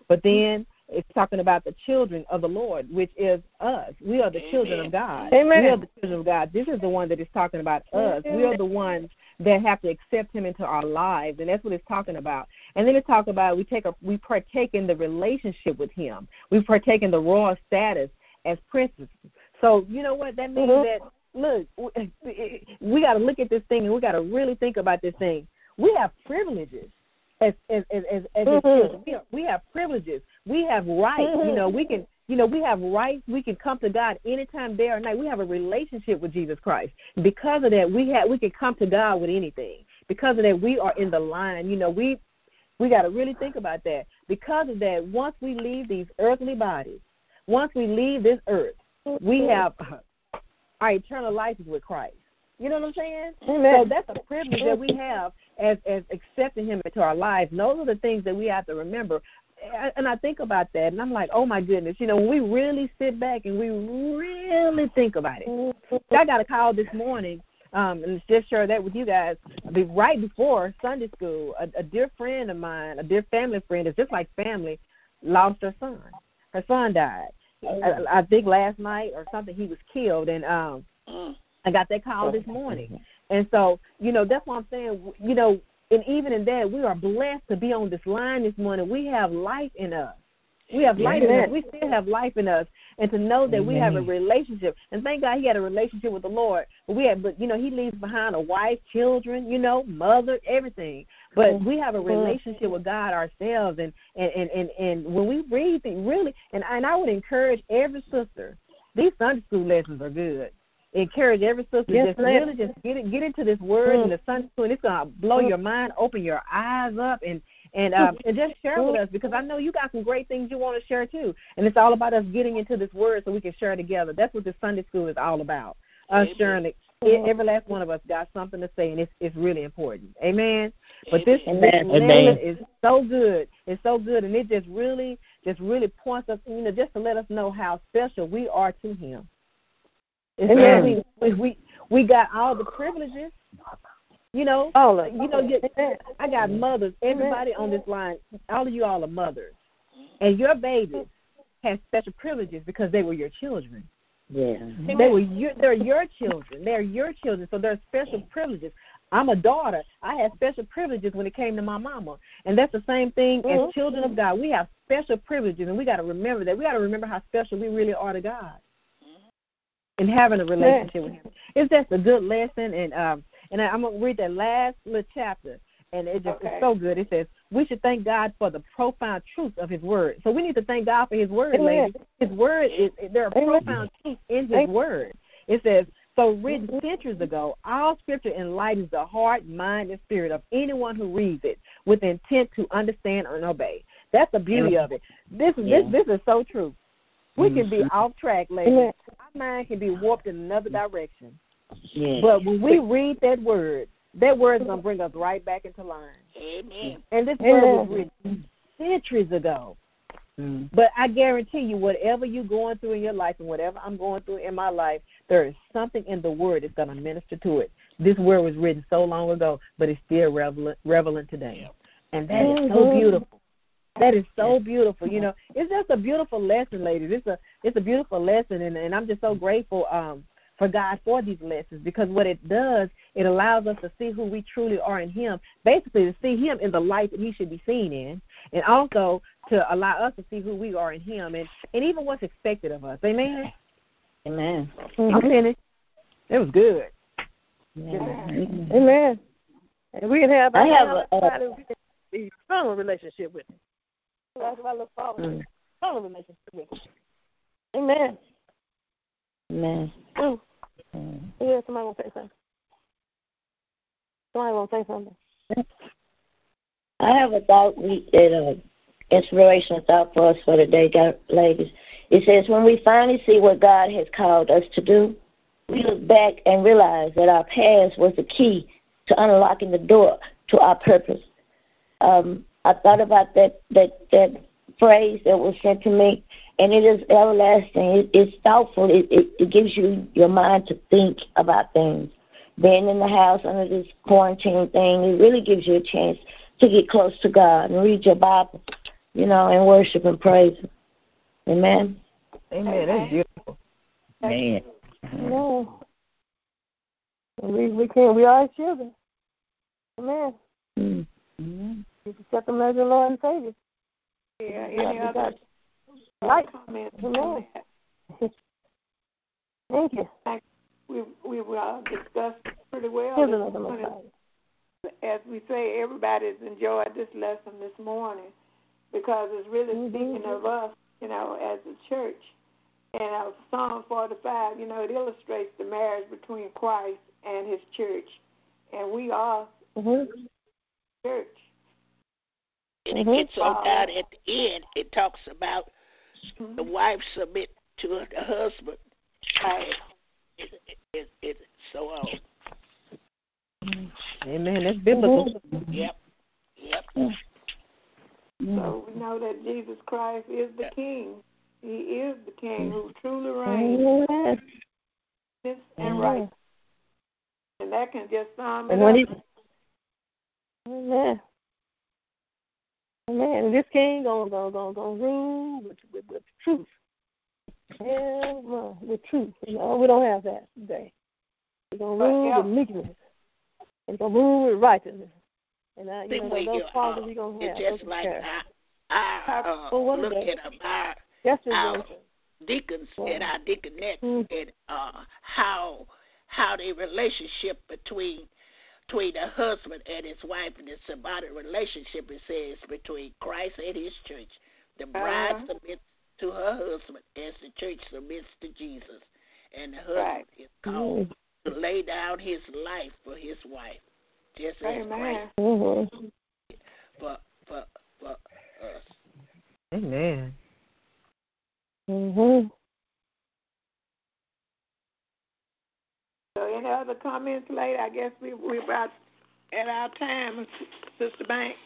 But then it's talking about the children of the Lord, which is us. We are the Amen. children of God. Amen. We are the children of God. This is the one that is talking about us. Amen. We are the ones that have to accept him into our lives, and that's what it's talking about. And then it's talking about we take a, we partake in the relationship with him. We partake in the royal status as princes. So you know what? That means mm-hmm. that, look, we got to look at this thing, and we got to really think about this thing. We have privileges. As as as as, as mm-hmm. we, we have privileges, we have rights. Mm-hmm. You know, we can, you know, we have rights. We can come to God anytime, day or night. We have a relationship with Jesus Christ. Because of that, we have we can come to God with anything. Because of that, we are in the line. You know, we we got to really think about that. Because of that, once we leave these earthly bodies, once we leave this earth, mm-hmm. we have uh, our eternal life is with Christ. You know what I'm saying? Amen. So that's a privilege that we have as, as accepting him into our lives. And those are the things that we have to remember. And I think about that, and I'm like, oh, my goodness. You know, when we really sit back and we really think about it. I got a call this morning, um, and just share that with you guys. Right before Sunday school, a, a dear friend of mine, a dear family friend, it's just like family, lost her son. Her son died. I, I think last night or something, he was killed. And um I got that call this morning. And so, you know, that's what I'm saying. You know, and even in that, we are blessed to be on this line this morning. We have life in us. We have life Amen. in us. We still have life in us. And to know that Amen. we have a relationship. And thank God he had a relationship with the Lord. But, we had, but you know, he leaves behind a wife, children, you know, mother, everything. But we have a relationship with God ourselves. And, and, and, and, and when we read, really, and I, and I would encourage every sister, these Sunday school lessons are good. Encourage every sister yes, just really just get it, get into this word mm. and the Sunday school, and it's gonna blow mm. your mind, open your eyes up, and and um, and just share with us, because I know you got some great things you want to share too, and it's all about us getting into this word so we can share together. That's what this Sunday school is all about, us sharing it, Every last one of us got something to say, and it's, it's really important. Amen? But this, Amen. this Amen. is so good. It's so good, and it just really just really points us, you know, just to let us know how special we are to him. Amen. We, we, we got all the privileges. You know, all of, you know, you, I got mothers. Everybody on this line, all of you all are mothers. And your babies have special privileges because they were your children. Yeah. They were your, they're your children. They're your children, so there's special privileges. I'm a daughter. I had special privileges when it came to my mama. And that's the same thing mm-hmm. as children of God. We have special privileges, and we got to remember that. We got to remember how special we really are to God and having a relationship yeah. with him. It's just a good lesson, and um, and I'm going to read that last little chapter, and it just okay. is so good. It says, we should thank God for the profound truths of his word. So we need to thank God for his word, Amen. ladies. His word, is there are Amen. profound truths in his Amen. word. It says, so written centuries ago, all scripture enlightens the heart, mind, and spirit of anyone who reads it with intent to understand and obey. That's the beauty Amen. of it. This, yeah. this, this is so true. We can be off track, ladies. Amen. Our mind can be warped in another direction. Yes. But when we read that word, that word is going to bring us right back into line. Amen. And this Amen. word was written centuries ago. Mm. But I guarantee you, whatever you're going through in your life and whatever I'm going through in my life, there is something in the word that's going to minister to it. This word was written so long ago, but it's still relevant, relevant today. And that is so beautiful. That is so beautiful. You know, it's just a beautiful lesson, ladies. It's a it's a beautiful lesson, and, and I'm just so grateful um, for God for these lessons, because what it does, it allows us to see who we truly are in him, basically to see him in the light that he should be seen in, and also to allow us to see who we are in him and, and even what's expected of us. Amen? Amen. I'm finished. It was good. Yeah. Amen. Amen. And we can have, I have a, a, a strong relationship with him. That's what I look forward to. Amen. Amen. Mm. Mm. Yeah, somebody want to say something. Somebody want to say something. I have a thought we, that uh, inspirational thought for us for today, God, ladies. It says, when we finally see what God has called us to do, we look back and realize that our past was the key to unlocking the door to our purpose. Um, I thought about that, that that phrase that was sent to me, and it is everlasting. It, it's thoughtful. It, it, it gives you your mind to think about things. Being in the house under this quarantine thing, it really gives you a chance to get close to God and read your Bible, you know, and worship and praise him. Amen? Amen. That's beautiful. Amen. No. We, we can't. We are children. Amen. Mm. Amen. You can accept them as your Lord and Savior. Yeah, any yeah, other like comments? Amen. Thank you. We we uh, discussed pretty well. Is, as we say, everybody's enjoyed this lesson this morning because it's really mm-hmm. speaking of us, you know, as a church. And uh, Psalm forty-five, you know, it illustrates the marriage between Christ and his church. And we are mm-hmm. church. And it gets on down at the end. It talks about the wife submit to the husband. It, it, it, it, so on. Amen. That's biblical. Yep. Yep. So we know that Jesus Christ is the King. He is the King who truly reigns. Yes. And right. And that can just sum it up. Amen. Amen. And this king gonna gonna gonna gonna rule with, with, with truth. Yeah, well, with truth. You know, we don't have that today. We're gonna rule yeah. with meekness. And gonna rule with righteousness. And uh, you know, those you, fathers uh, we gonna have. It's just like our, our, uh, well, look at our, our deacons well, and our deaconettes mm-hmm. and uh, how how the relationship between. Between a husband and his wife and the symbiotic relationship, it says, between Christ and his church. The bride uh-huh. submits to her husband as the church submits to Jesus. And the husband right. is called mm-hmm. to lay down his life for his wife, just Amen. as Christ mm-hmm. for, for, for us. Amen. Mm-hmm. So any other comments later? I guess we, we're about at our time, Sister Banks.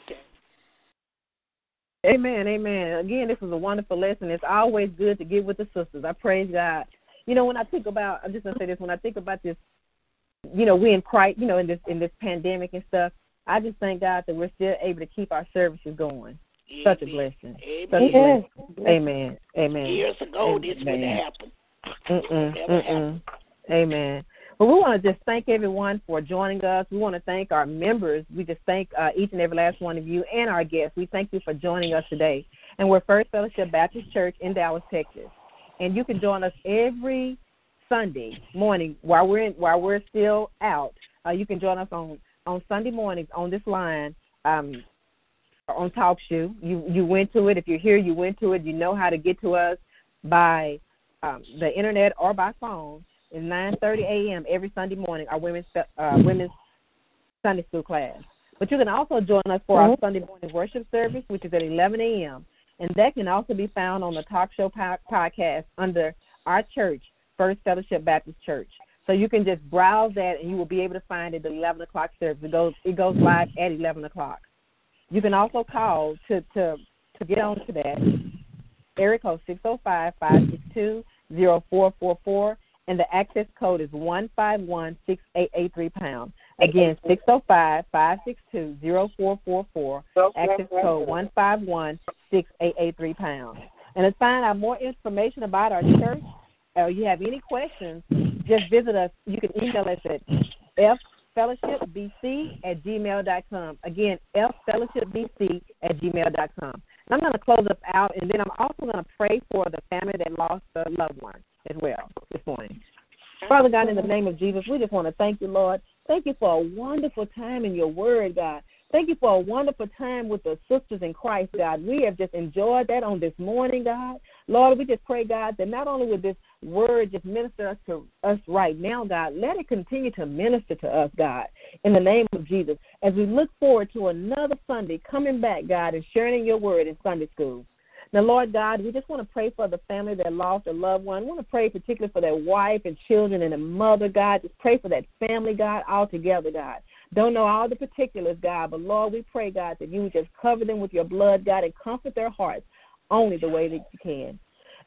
Amen, amen. Again, this is a wonderful lesson. It's always good to get with the sisters. I praise God. You know, when I think about, I'm just going to say this, when I think about this, you know, we in Christ, you know, in this in this pandemic and stuff, I just thank God that we're still able to keep our services going. Amen. Such a blessing. Amen. Such a blessing. Amen. Amen. Years ago, amen. This wouldn't happen. Mm-mm, mm-mm. Happen. Amen. Well, we want to just thank everyone for joining us. We want to thank our members. We just thank uh, each and every last one of you and our guests. We thank you for joining us today. And we're First Fellowship Baptist Church in Dallas, Texas. And you can join us every Sunday morning while we're in, while we're still out. Uh, you can join us on, on Sunday mornings on this line um, on TalkShoe. You you went to it. If you're here, you went to it. You know how to get to us by um, the internet or by phone. It's nine thirty a.m. every Sunday morning, our women's uh, women's Sunday school class. But you can also join us for our Sunday morning worship service, which is at eleven a.m. And that can also be found on the Talk Show podcast under our church, First Fellowship Baptist Church. So you can just browse that, and you will be able to find it at the eleven o'clock service. It goes it goes live at eleven o'clock. You can also call to to, to get on to that. Area code six oh five, five six two, oh four four four. And the access code is one five one, six eight eight three pound. Again, six oh five, five six two, oh four four four, access code one five one, six eight eight three pound. And to find out more information about our church, or you have any questions, just visit us. You can email us at f fellowship b c at gmail dot com. Again, f fellowship b c at gmail dot com. I'm going to close us out, and then I'm also going to pray for the family that lost a loved one as well this morning. Father God, in the name of Jesus, we just want to thank you, Lord. Thank you for a wonderful time in your word, God. Thank you for a wonderful time with the sisters in Christ, God. We have just enjoyed that on this morning, God. Lord, we just pray, God, that not only would this word just minister us to us right now, God, let it continue to minister to us, God, in the name of Jesus, as we look forward to another Sunday coming back, God, and sharing your word in Sunday school. Now, Lord God, we just want to pray for the family that lost a loved one. We want to pray particularly for their wife and children and the mother, God. Just pray for that family, God, all together, God. Don't know all the particulars, God, but, Lord, we pray, God, that you would just cover them with your blood, God, and comfort their hearts only the way that you can.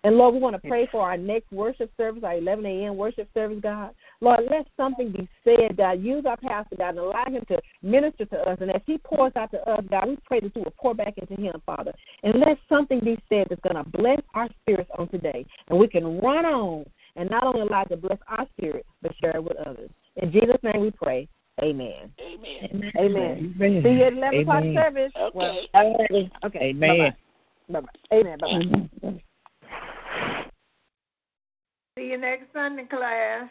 And, Lord, we want to pray for our next worship service, our eleven a.m. worship service, God. Lord, let something be said, God. Use our pastor, God, and allow him to minister to us. And as he pours out to us, God, we pray that you will pour back into him, Father. And let something be said that's going to bless our spirits on today. And we can run on and not only allow it to bless our spirit, but share it with others. In Jesus' name we pray. Amen. Amen. Amen. Amen. See you at eleven o'clock service. Okay. Well, okay. Amen. Bye-bye. Bye-bye. Amen. Bye-bye. Amen. See you next Sunday, class.